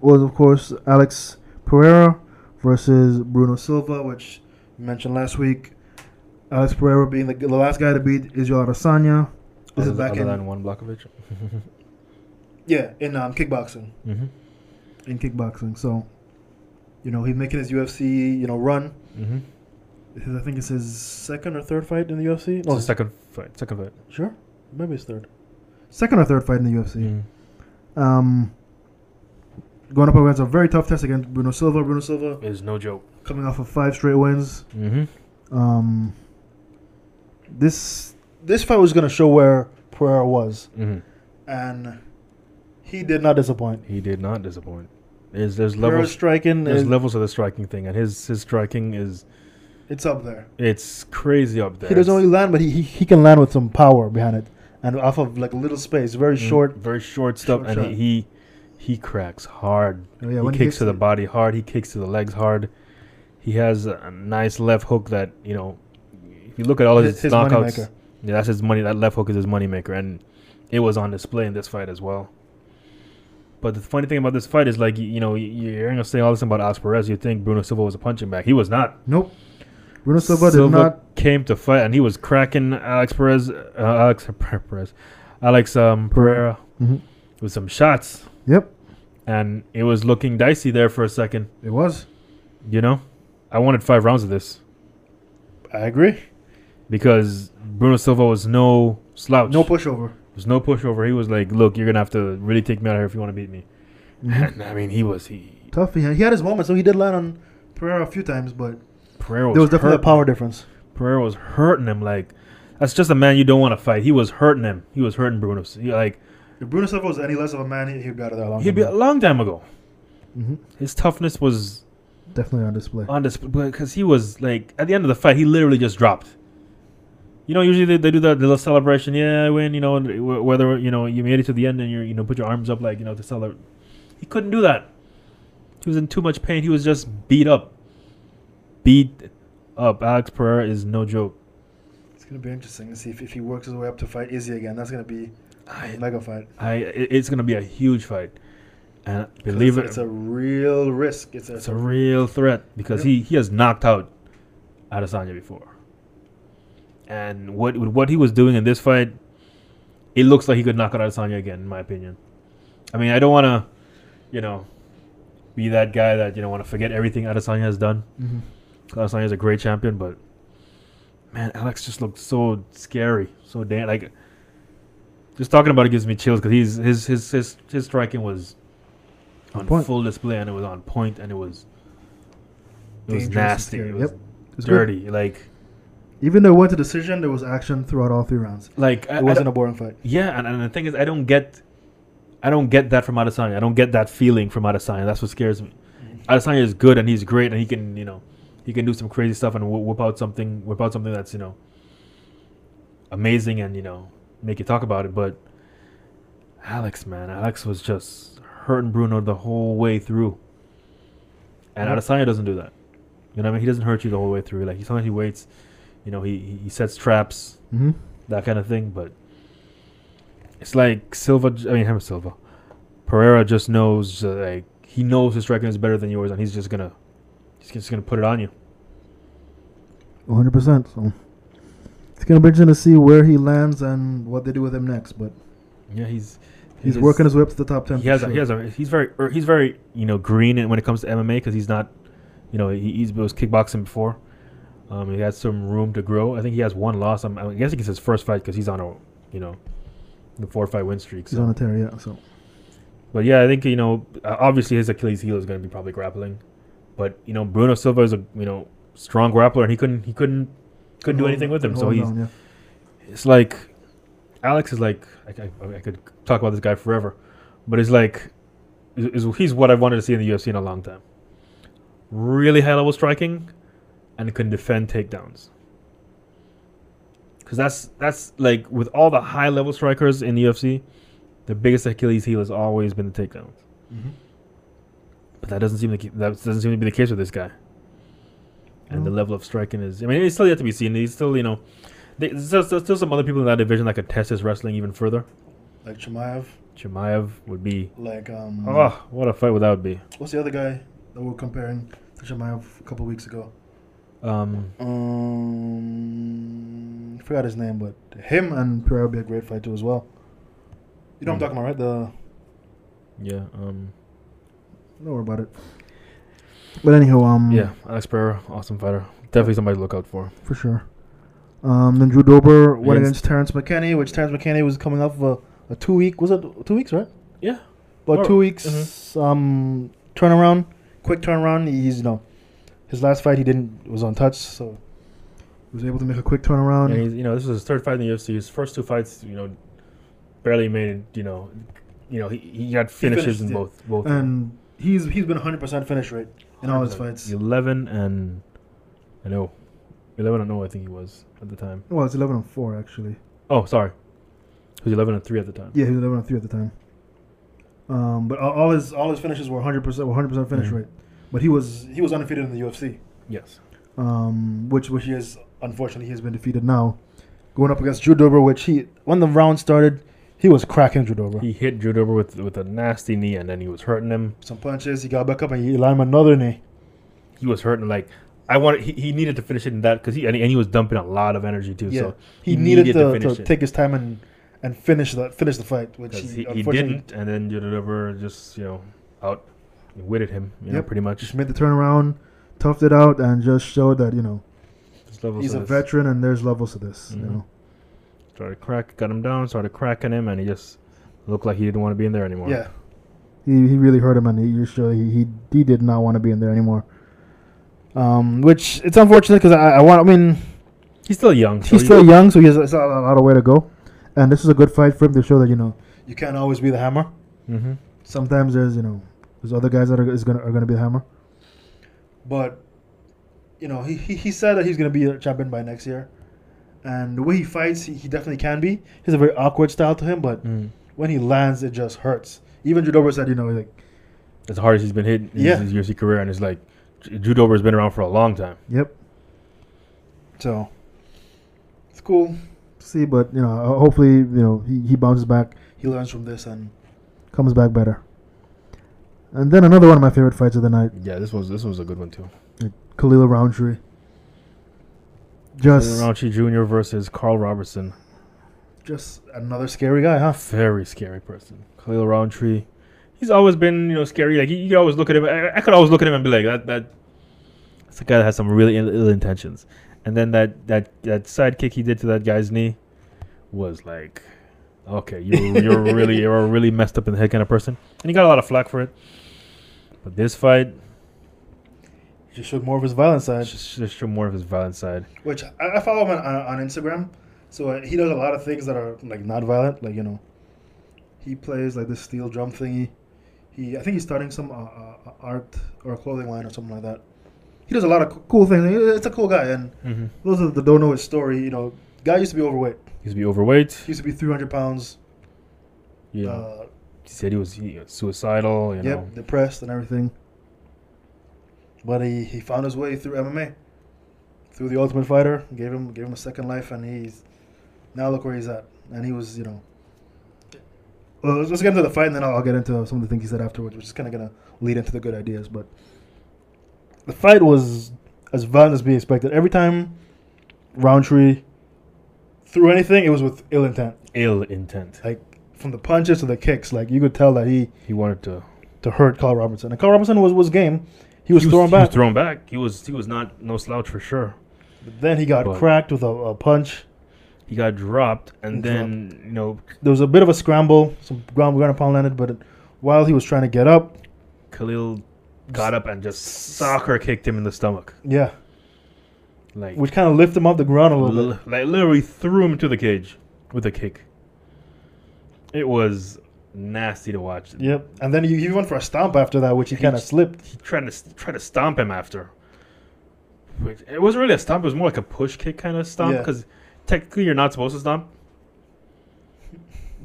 was, of course, Alex Pereira versus Bruno Silva, which you mentioned last week. Alex Pereira being the, the last guy to beat Israel Adesanya. This other is back in one Blachowicz. Yeah, in um, kickboxing. Mm-hmm. In kickboxing, so you know he's making his U F C you know run. Mm-hmm. His, I think it's his second or third fight in the U F C. It's no, his second fight. Second fight. Sure, maybe his third. Second or third fight in the U F C. Mm-hmm. Um. Going up against a very tough test against Bruno Silva. Bruno Silva is no joke. Coming off of five straight wins. Mm-hmm. Um, this this fight was going to show where Pereira was. Mm-hmm. And he did not disappoint. He did not disappoint. There's, there's, levels, striking there's levels of the striking thing. And his, his striking is... It's up there. It's crazy up there. He doesn't only land, but he, he, he can land with some power behind it. And off of like little space. Very mm-hmm. short. Very short stuff. Short and shot. he... he He cracks hard. Oh, yeah, he kicks he to the body hard. He kicks to the legs hard. He has a nice left hook that, you know, if you look at all his, his, his knockouts, yeah, that's his money. That left hook is his moneymaker. And it was on display in this fight as well. But the funny thing about this fight is, like, you, you know, you're hearing us saying all this about Asperez. You think Bruno Silva was a punching bag. He was not. Nope. Bruno Silva, Silva did not. came to fight, and he was cracking Alex Perez, uh, Alex Perez, Alex um, Pereira mm-hmm. with some shots. Yep. And it was looking dicey there for a second. It was. You know, I wanted five rounds of this. I agree. Because Bruno Silva was no slouch. No pushover. There was no pushover. He was like, look, you're going to have to really take me out of here if you want to beat me. Mm-hmm. I mean, he was. he Tough. He had his moments. So he did land on Pereira a few times, but Pereira was there was definitely a power difference. Pereira was hurting him. Like, that's just a man you don't want to fight. He was hurting him. He was hurting Bruno. He, like... If Bruno Silva was any less of a man, he'd be out of there a long he'd time ago. He'd be a long time ago. Mm-hmm. His toughness was... Definitely on display. On display, because he was, like, at the end of the fight, he literally just dropped. You know, usually they, they do that little celebration, yeah, I win, you know, whether, you know, you made it to the end and you you know, put your arms up, like, you know, to celebrate. He couldn't do that. He was in too much pain. He was just beat up. Beat up. Alex Pereira is no joke. It's going to be interesting to see if, if he works his way up to fight Izzy again. That's going to be... I, mega fight. I it's gonna be a huge fight, and believe it's, it, it's a real risk. It's a, it's a real threat because yeah. he, he has knocked out Adesanya before, and what what he was doing in this fight, it looks like he could knock out Adesanya again. In my opinion, I mean I don't want to, you know, be that guy that you know want to forget everything Adesanya has done. Mm-hmm. Adesanya is a great champion, but man, Alex just looked so scary, so damn like. Just talking about it gives me chills because he's his his his his striking was on point. Full display and it was on point and it was it was nasty. It was yep. dirty. Good. Like even though it went to decision, there was action throughout all three rounds. Like it I, wasn't I a boring fight. Yeah, and, and the thing is, I don't get I don't get that from Adesanya. I don't get that feeling from Adesanya. That's what scares me. Mm-hmm. Adesanya is good and he's great and he can, you know, he can do some crazy stuff and whip out something, whip out something that's, you know, amazing and, you know, make you talk about it. But Alex, man, Alex was just hurting Bruno the whole way through. And Adesanya doesn't do that. You know what I mean? He doesn't hurt you the whole way through. Like, sometimes he waits, you know, he, he sets traps, mm-hmm. that kind of thing. But it's like Silva, I mean, him Silva. Pereira just knows, uh, like, he knows his striking is better than yours, and he's just gonna, he's just gonna put it on you. one hundred percent. So it's gonna be interesting to see where he lands and what they do with him next. But yeah, he's he's, he's working his way up to the top ten. He has, sure. a, he has a, he's very, er, he's very, you know, green when it comes to M M A because he's not, you know, he, he was kickboxing before. Um, he has some room to grow. I think he has one loss. I'm, I guess it's his first fight because he's on a, you know, the four fight win streak. So. He's on a tear, yeah. So. But yeah, I think, you know, obviously his Achilles heel is going to be probably grappling, but you know, Bruno Silva is a, you know, strong grappler, and he couldn't he couldn't couldn't do anything with him. So he's, yeah. It's like Alex is like I, I, I could talk about this guy forever, but it's like is he's what I've wanted to see in the U F C in a long time. Really high level striking, and can defend takedowns. Because that's that's like with all the high level strikers in the U F C. The biggest Achilles heel has always been the takedowns, mm-hmm. but that doesn't seem to keep, that doesn't seem to be the case with this guy. And mm. the level of striking is—I mean, it's still yet to be seen. He's still, you know, they, there's, still, there's still some other people in that division that could test his wrestling even further. Like Chimaev. Chimaev would be like, um, oh, what a fight would that would be. What's the other guy that we were comparing to Chimaev a couple weeks ago? Um, um, I forgot his name, but him and Pereira would be a great fight too as well. You know what I'm talking about, right? The yeah. Um, don't worry about it. But anyhow, um, yeah, Alex Pereira, awesome fighter, definitely somebody to look out for for sure. Um, then Drew Dober against went against Terrence McKinney, which Terrence McKinney was coming off of a, a two week was it two weeks right? Yeah, about or, two weeks. Mm-hmm. Um, turnaround, quick turnaround. He's you know, his last fight he didn't was untouched, so he was able to make a quick turnaround. And he's, you know, this was his third fight in the U F C. His first two fights, you know. Barely made it, you know, you know he he got finishes he in both both. And he's he's been one hundred percent finish rate in all his fights. eleven and I know, eleven and zero I think he was at the time. Well, it's eleven and four actually. Oh, sorry, he was eleven and three at the time. Yeah, he was eleven and three at the time. Um, but all, all his all his finishes were one hundred percent one hundred percent finish mm-hmm. rate. But he was he was undefeated in the U F C. Yes. Um, which which he is unfortunately he has been defeated now, going up against Drew Dober, which he when the round started. He was cracking Drew Dober. He hit Drew Dober with with a nasty knee, and then he was hurting him. Some punches. He got back up and he lined him another knee. He was hurting like I wanted. He, he needed to finish it in that because he and, he and he was dumping a lot of energy too. Yeah. So he, he needed, needed to, to, finish to it. take his time and, and finish that finish the fight, which he, he didn't. And then Drew Dober just you know out witted him. You yep. know, pretty much. Just made the turnaround, toughed it out, and just showed that you know he's a this. veteran and there's levels to this. Mm-hmm. You know. Started crack, got him down, started cracking him, and he just looked like he didn't want to be in there anymore. Yeah, he he really hurt him, and he sure he, he he did not want to be in there anymore. Um, which it's unfortunate because I, I want. I mean, he's still young. So he's still know. young, so he has a lot of way to go. And this is a good fight for him to show that you know you can't always be the hammer. Mm-hmm. Sometimes there's you know there's other guys that are is gonna are gonna be the hammer. But you know he he, he said that he's gonna be a champion by next year. And the way he fights, he, he definitely can be. He's a very awkward style to him, but mm. when he lands, it just hurts. Even Drew Dober said, you know, like... As hard as he's been hit in yeah. his U F C career, and it's like, Drew Dober's been around for a long time. Yep. So, it's cool. See, but, you know, hopefully, you know, he, he bounces back. He learns from this and comes back better. And then another one of my favorite fights of the night. Yeah, this was this was a good one, too. Khalil Roundtree. Just Roundtree Junior versus Carl Robertson. Just another scary guy, huh? Very scary person. Khalil Roundtree. He's always been, you know, scary. Like, you, you always look at him. I, I could always look at him and be like, that, that, that's a guy that has some really Ill, Ill intentions. And then that, that, that sidekick he did to that guy's knee was like, okay, you, you're really you're really messed up in the head kind of person. And he got a lot of flack for it. But this fight... Just showed more of his violent side. Just, just showed more of his violent side. Which I, I follow him on, on, on Instagram, so uh, he does a lot of things that are like not violent. Like you know, he plays like this steel drum thingy. He, I think he's starting some uh, uh, art or a clothing line or something like that. He does a lot of cool things. It's a cool guy. And mm-hmm. those that don't know his story, you know, guy used to be overweight. He used to be overweight. He used to be three hundred pounds. Yeah. Uh, he said he was, he was suicidal, you yep, know. Depressed and everything. But he, he found his way through M M A, through the Ultimate Fighter, gave him gave him a second life, and he's now look where he's at. And he was, you know, well, let's, let's get into the fight, and then I'll, I'll get into some of the things he said afterwards, which is kind of going to lead into the good ideas. But the fight was as violent as being expected. Every time Roundtree threw anything, it was with ill intent. Ill intent. Like, from the punches to the kicks, like, you could tell that he... He wanted to... To hurt Carl Robinson. And Carl Robinson was, was game. He was, he was thrown back. He was thrown back. He was, he was not no slouch for sure. But then he got but cracked with a, a punch. He got dropped, and he then, dropped. you know... There was a bit of a scramble. Some ground ground pound landed, but while he was trying to get up... Khalil got up and just soccer kicked him in the stomach. Yeah. Like, which kind of lifted him off the ground a little l- bit. Like, literally threw him to the cage with a kick. It was nasty to watch. Yep. And then he, he went for a stomp after that, which he, he kind of slipped. He tried to, tried to stomp him after. It wasn't really a stomp. It was more like a push kick kind of stomp, because yeah. technically you're not supposed to stomp.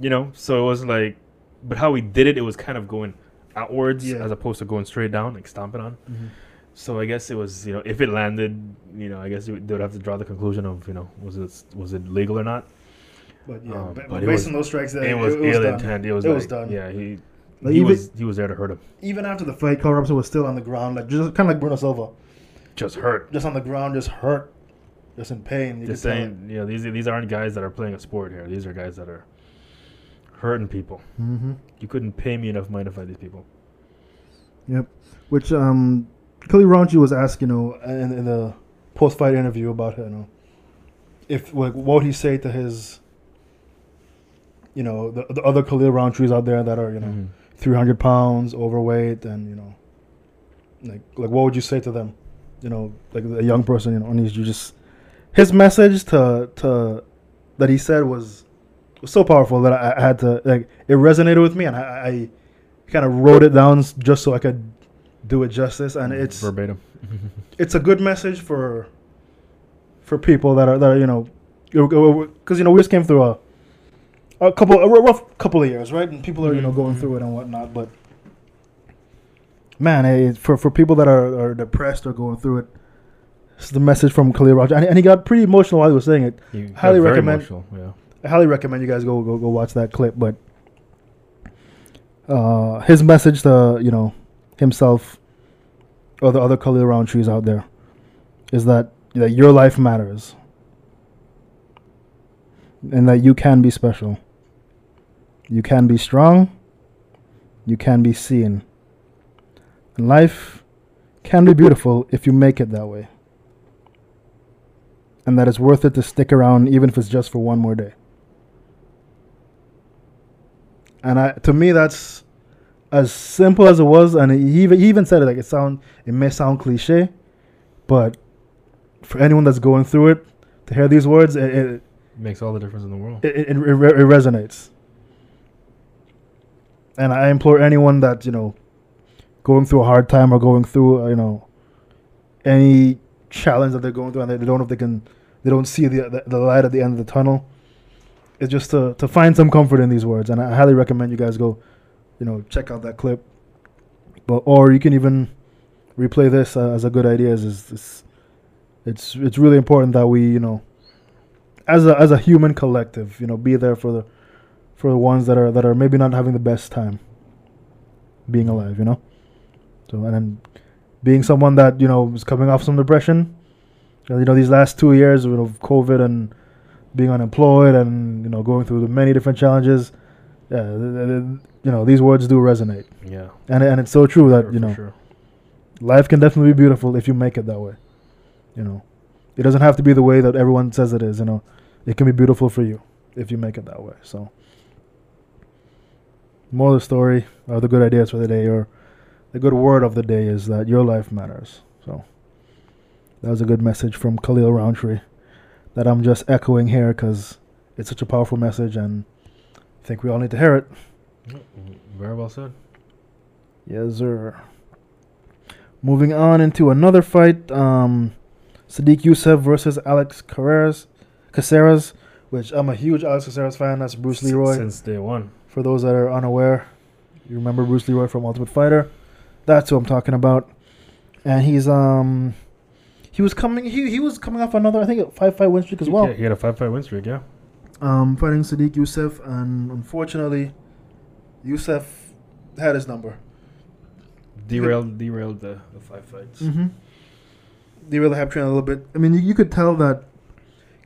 You know? So it was like... But how he did it, it was kind of going outwards yeah. as opposed to going straight down, like stomping on. Mm-hmm. So I guess it was, you know, if it landed, you know, I guess they would have to draw the conclusion of, you know, was it was it legal or not? But yeah, um, but based was, on those strikes, that it, it was ill intent. It was, it like, was done. Yeah, he like he even, was he was there to hurt him. Even after the fight, Carl Robinson was still on the ground, like just kind of like Bruno Silva, just hurt, just on the ground, just hurt, just in pain. You just saying, you know, these these aren't guys that are playing a sport here. These are guys that are hurting people. Mm-hmm. You couldn't pay me enough money to fight these people. Yep, which um, Khalil Roundtree was asked, you know, in, in the post-fight interview about, you know, if like what would he say to his you know, the, the other Khalil Roundtrees out there that are, you know, mm-hmm. three hundred pounds, overweight, and, you know, like, like what would you say to them? You know, like a young person, you know, and he's, you just, his message to, to, that he said was, was so powerful that I, I had to, like, it resonated with me, and I, I kind of wrote it down just so I could do it justice, and it's, verbatim. It's a good message for, for people that are, that are, you know, because, you know, we just came through a, A couple, a rough couple of years, right? And people are, you know, going through it and whatnot. But man, it, for for people that are, are depressed or going through it, it's the message from Khalil Roger, and, and he got pretty emotional while he was saying it. He highly recommend. Yeah. I highly recommend you guys go go go watch that clip. But uh, his message to, you know, himself or the other Khalil Roundtrees out there is that that your life matters, and that you can be special. You can be strong. You can be seen. And life can be beautiful if you make it that way. And that it's worth it to stick around, even if it's just for one more day. And I, to me, that's as simple as it was. And he even, he even said it like it sound. It may sound cliche, but for anyone that's going through it, to hear these words, it, it makes all the difference in the world. It it, it, re- it resonates. And I implore anyone that, you know, going through a hard time or going through, uh, you know, any challenge that they're going through and they don't know if they can, they don't see the the, the light at the end of the tunnel, it's just to, to find some comfort in these words. And I highly recommend you guys go, you know, check out that clip. But or you can even replay this uh, as a good idea. Is it's, it's it's really important that we, you know, as a as a human collective, you know, be there for the for the ones that are that are maybe not having the best time being alive, you know. So and then being someone that, you know, is coming off some depression, you know, these last two years of COVID and being unemployed and, you know, going through the many different challenges, yeah, you know, these words do resonate. Yeah. And and it's so true that, you know, sure. life can definitely be beautiful if you make it that way, you know. It doesn't have to be the way that everyone says it is, you know. It can be beautiful for you if you make it that way. So, more of the story or the good ideas for the day or the good word of the day is that your life matters. So, that was a good message from Khalil Roundtree that I'm just echoing here because it's such a powerful message and I think we all need to hear it. Very well said. Yes, sir. Moving on into another fight, um, Sadiq Youssef versus Alex Carreras, Caceres, which I'm a huge Alex Caceres fan. That's Bruce Leroy. Since day one. For those that are unaware, you remember Bruce Leroy from Ultimate Fighter. That's who I'm talking about. And he's um, he was coming. He he was coming off another, I think, a five fight win streak as well. Yeah, he had a five fight win streak. Yeah. Um, fighting Sadiq Youssef, and unfortunately, Youssef had his number. Derailed, derailed the, the five fights. Mm-hmm. Derailed the hype train a little bit. I mean, you, you could tell that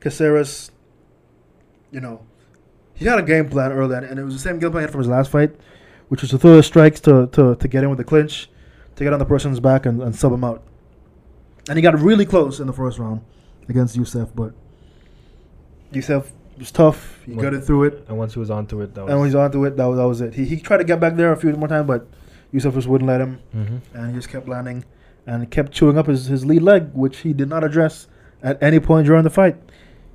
Caceres, you know, he had a game plan early, and it was the same game plan he had from his last fight, which was to throw the strikes to, to, to get in with the clinch, to get on the person's back and, and sub him out. And he got really close in the first round against Youssef, but Youssef was tough. He gutted through it. And once he was onto it, that was. And when he was onto it, that was that was it. He he tried to get back there a few more times, but Youssef just wouldn't let him, mm-hmm. and he just kept landing and kept chewing up his, his lead leg, which he did not address at any point during the fight.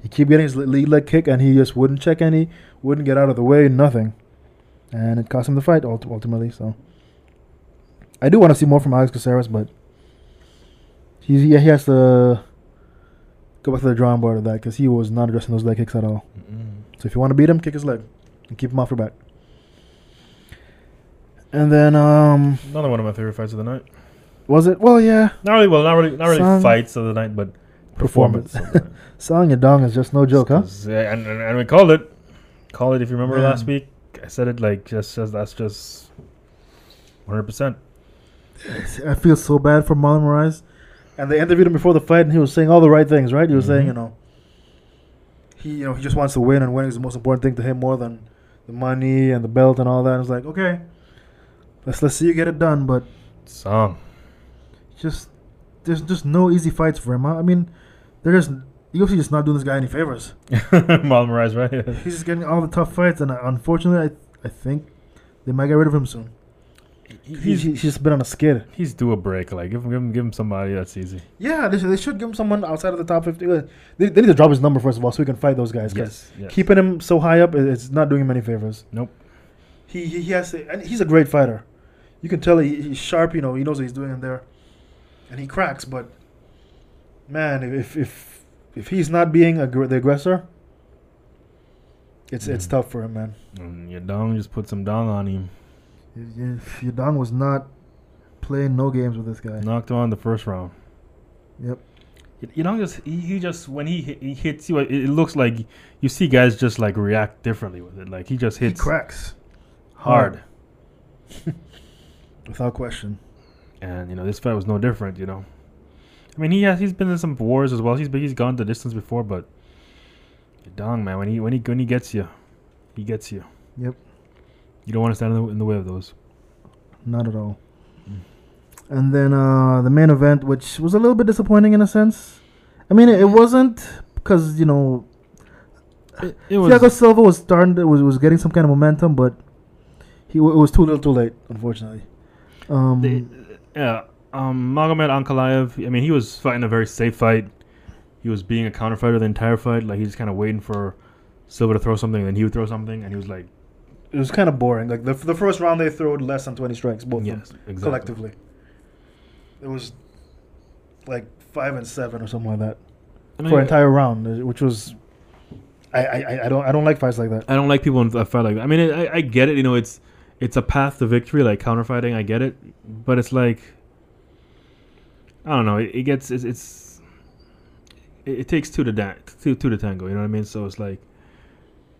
He kept getting his lead leg kick, and he just wouldn't check any, wouldn't get out of the way, nothing. And it cost him the fight, ultimately. So I do want to see more from Alex Caceres, but he's, yeah, he has to go back to the drawing board of that, because he was not addressing those leg kicks at all. Mm-hmm. So if you want to beat him, kick his leg and keep him off your back. And then um, another one of my favorite fights of the night. Was it? Well, yeah. Not really. Well, not really. Not really Song fights of the night, but performance. performance. Song Yadong is just no joke, huh? Yeah, and, and and we called it, called it. If you remember yeah. last week, I said it like just, just that's just one hundred percent. I feel so bad for Marlon Moraes, and they interviewed him before the fight, and he was saying all the right things, right? He was mm-hmm. saying, you know, he you know he just wants to win, and winning is the most important thing to him, more than the money and the belt and all that. And it's like, okay. Let's let's see you get it done, but Song. Just there's just no easy fights for him. I mean, they're just U F C just not doing this guy any favors. Marlon Moraes, right? He's just getting all the tough fights, and unfortunately, I I think they might get rid of him soon. He's, he's, he's just been on a skid. He's due a break. Like give him give him give him somebody that's easy. Yeah, they should, they should give him someone outside of the top fifty. They, they need to drop his number first of all, so we can fight those guys. Yes, yes. Keeping him so high up, it's not doing him any favors. Nope. He he, he has to, and he's a great fighter. You can tell he, he's sharp, you know, he knows what he's doing in there. And he cracks, but man, if if if he's not being a gr- the aggressor, it's mm. it's tough for him, man. And Yadong just put some dong on him. Yadong was not playing no games with this guy. Knocked him on the first round. Yep. Yadong just he, he just when he, he hits you, it, it looks like you see guys just like react differently with it. Like he just hits. He cracks hard. Without question. And, you know, this fight was no different, you know. I mean, he has, he's been in some wars as well. He's he's gone the distance before, but dang, man, when he when he when he gets you, he gets you. Yep. You don't want to stand in the, in the way of those. Not at all. Mm. And then uh, the main event, which was a little bit disappointing in a sense. I mean, it, it wasn't because, you know, it, it Thiago was Silva was starting to, was was getting some kind of momentum, but he w- it was too little, too late, unfortunately. Um, they, yeah, um, Magomed Ankalaev, I mean, he was fighting a very safe fight. He was being a counterfighter the entire fight. Like, he was kind of waiting for Silva to throw something, and then he would throw something, and he was like... It was kind of boring. Like, the f- the first round, they threw less than twenty strikes, both yes, of them, exactly. collectively. It was, like, five and seven or something like that I mean, for an entire round, which was... I, I, I don't I don't like fights like that. I don't like people in a fight like that. I mean, it, I, I get it, you know, it's... It's a path to victory, like counterfighting. I get it, but it's like I don't know. It, it gets it's, it's it, it takes two to da- two, two to tango. You know what I mean? So it's like,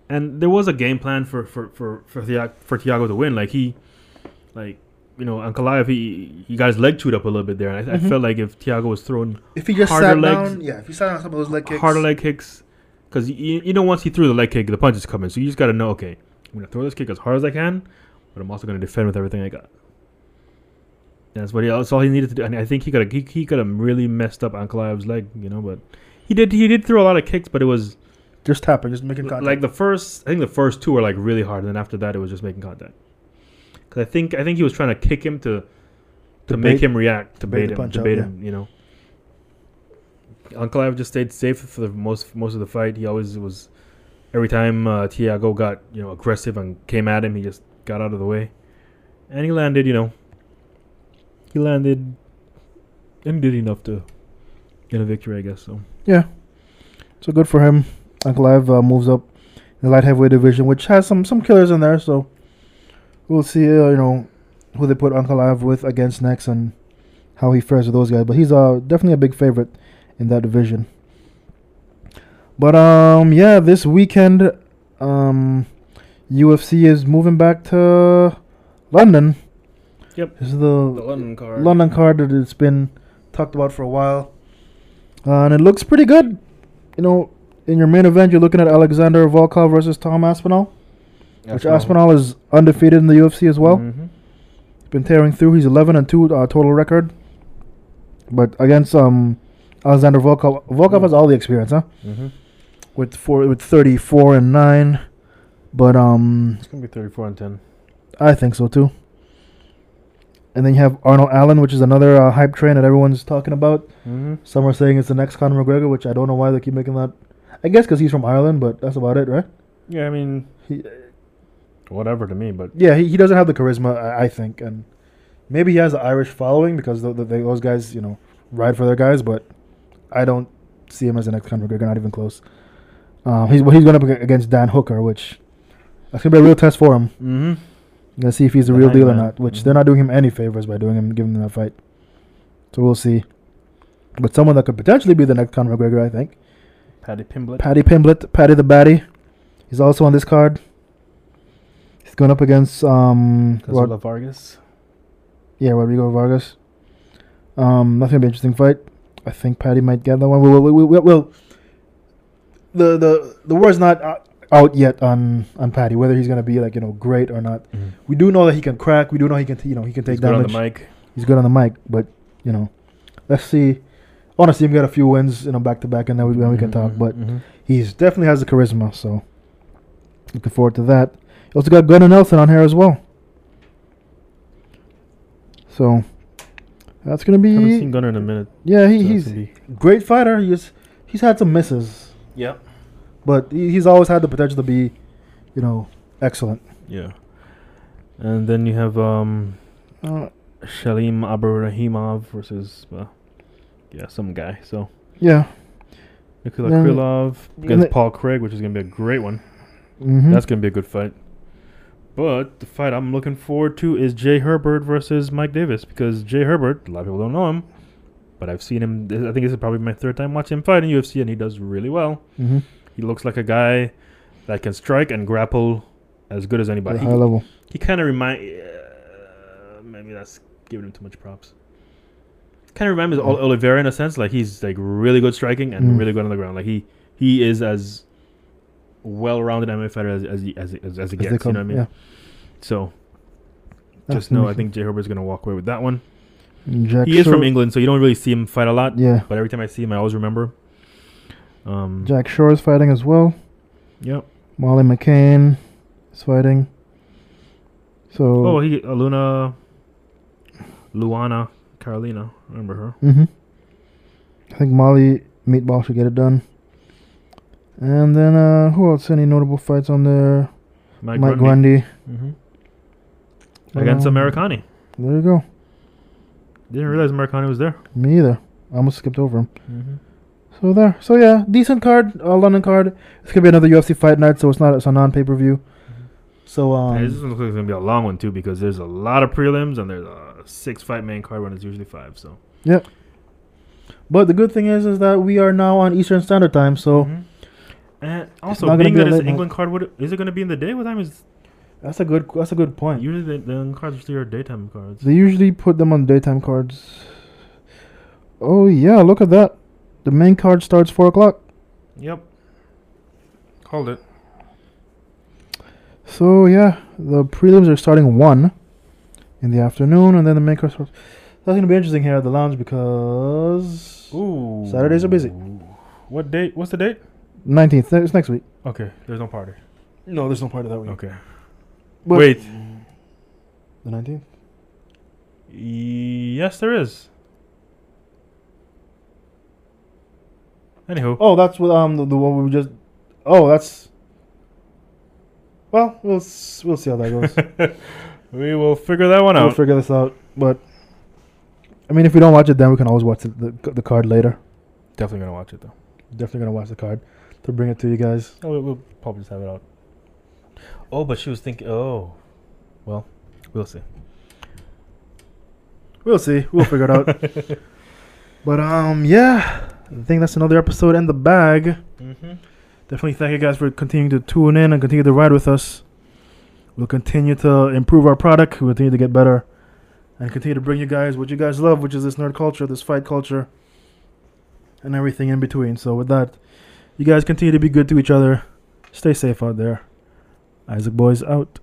and there was a game plan for for for for, Thiago, for Thiago to win. Like he, like you know, Ankalaev, he he got his leg chewed up a little bit there, and I, mm-hmm. I felt like if Thiago was throwing if he just harder sat legs, down, yeah, if he sat on some of those leg kicks, harder leg kicks, because you, you know once he threw the leg kick, the punch is coming. So you just got to know, okay, I'm gonna throw this kick as hard as I can. But I'm also going to defend with everything I got. That's what he. That's all he needed to do. And I think he could have. He, he could have really messed up Ankalaev's leg, you know. But he did. He did throw a lot of kicks, but it was just tapping, just making contact. Like the first, I think the first two were like really hard, and then after that, it was just making contact. Because I think I think he was trying to kick him to to, to make bait, him react, to bait, bait him, to bait out, him. Yeah. You know. Ankalaev just stayed safe for the most most of the fight. He always was. Every time uh, Thiago got you know aggressive and came at him, he just got out of the way, and he landed, you know, he landed and did enough to get a victory, I guess. So yeah, so good for him. Uncle Ev uh, moves up in the light heavyweight division, which has some some killers in there. So we'll see, uh, you know, who they put Uncle Ev with against next and how he fares with those guys. But he's uh, definitely a big favorite in that division. But um, yeah, this weekend, um, U F C is moving back to London. Yep. This is the, the London card. London card that it's been talked about for a while, uh, and it looks pretty good. You know, in your main event, you're looking at Alexander Volkov versus Tom Aspinall, Aspinall. which Aspinall is undefeated in the U F C as well. Mm-hmm. He's been tearing through. He's eleven and two uh, total record, but against um Alexander Volkov, Volkov mm-hmm. has all the experience, huh? Mm-hmm. With four, with thirty-four and nine, but um, it's gonna be thirty-four and ten. I think so too. And then you have Arnold Allen, which is another uh, hype train that everyone's talking about. Mm-hmm. Some are saying it's the next Conor McGregor, which I don't know why they keep making that. I guess because he's from Ireland, but that's about it, right? Yeah, I mean, he, whatever to me, but... Yeah, he, he doesn't have the charisma, I, I think. And maybe he has the Irish following because the, the, they, those guys, you know, ride for their guys, but I don't see him as the next Conor McGregor, not even close. Um, he's he's going up against Dan Hooker, which that's going to be a real test for him. Mm-hmm. Gonna see if he's the, the real deal man. or not, which mm-hmm. they're not doing him any favors by doing him giving him that fight. So we'll see. But someone that could potentially be the next Conor McGregor, I think. Paddy Pimblett. Paddy Pimblett, Paddy the Batty. He's also on this card. He's going up against um Rod- Vargas. Yeah, Rodrigo Vargas. Um, that's gonna be an interesting fight. I think Paddy might get that one. We'll, we'll, we'll, we'll, we'll the the the war's not. Uh, out yet on on Paddy, whether he's gonna be like you know great or not. Mm-hmm. We do know that he can crack. We do know he can t- you know he can take he's damage. He's good on the mic. He's good on the mic, but you know, let's see. I want to see him get a few wins, you know, back to back, and then we, then we can talk. But mm-hmm. he's definitely has the charisma, so looking forward to that. You also got Gunnar Nelson on here as well, so that's gonna be. I haven't seen Gunnar in a minute. Yeah, he, so he's a great fighter. He's he's had some misses. Yeah. But he's always had the potential to be, you know, excellent. Yeah. And then you have um, uh, Shalim Aburahimov versus, uh, yeah, some guy. So yeah. Nikola then Krylov against Paul Craig, which is going to be a great one. Mm-hmm. That's going to be a good fight. But the fight I'm looking forward to is Jay Herbert versus Mike Davis. Because Jay Herbert, a lot of people don't know him. But I've seen him. Th- I think this is probably my third time watching him fight in U F C, and he does really well. Mm-hmm. He looks like a guy that can strike and grapple as good as anybody. At a high he, level. He kind of remind. Uh, maybe that's giving him too much props. Kind of reminds me of Oliveira in a sense. Like he's like really good striking and mm. really good on the ground. Like he, he is as well-rounded M M A fighter as as he, as it, as, as it as gets. Come, you know what I mean? Yeah. So that's just know I think Jay Herbert's gonna walk away with that one. Jack he is Shore. From England, so you don't really see him fight a lot. Yeah. But every time I see him, I always remember. Um, Jack Shore is fighting as well. Yep. Molly McCain is fighting. So. Oh, he uh, Luna, Luana Carolina. I remember her. Mm-hmm. I think Molly Meatball should get it done. And then uh, who else? Any notable fights on there? Mike, Mike Grundy. Grundy. Mm-hmm. Against um, Americani. There you go. Didn't realize Americani was there. Me either. I almost skipped over him. Mm-hmm. So there, so yeah, decent card, uh, London card. It's gonna be another U F C fight night, so it's not it's a non pay per view. Mm-hmm. So um, yeah, this looks like it's gonna be a long one too because there's a lot of prelims and there's a six fight main card when it's usually five. So yep. But the good thing is, is that we are now on Eastern Standard Time. So mm-hmm. and also being be that it's an England night. card, what is it gonna be in the day? What time is? That's a good that's a good point. Usually the, the cards are daytime cards. They usually put them on daytime cards. Oh yeah, look at that. The main card starts four o'clock. Yep. Called it. So, yeah. The prelims are starting one in the afternoon. And then the main card starts. That's going to be interesting here at the lounge because Ooh. Saturdays are busy. What date? What's the date? nineteenth. It's next week. Okay. There's no party. No, there's no party that week. Okay. But wait. The nineteenth? Yes, there is. Anywho. Oh, that's what um the, the one we just. Oh, that's. Well, we'll s- we'll see how that goes. We will figure that one we'll out. We'll figure this out, but I mean, if we don't watch it, then we can always watch the the, the card later. Definitely gonna watch it though. Definitely gonna watch the card to bring it to you guys. Oh, we'll, we'll probably just have it out. Oh, but she was thinking. Oh, well, we'll see. We'll see. We'll figure it out. But um, yeah, I think that's another episode in the bag. Mm-hmm. Definitely thank you guys for continuing to tune in and continue to ride with us. We'll continue to improve our product. We'll continue to get better. And continue to bring you guys what you guys love, which is this nerd culture, this fight culture, and everything in between. So with that, you guys continue to be good to each other. Stay safe out there. Isaac Boys out.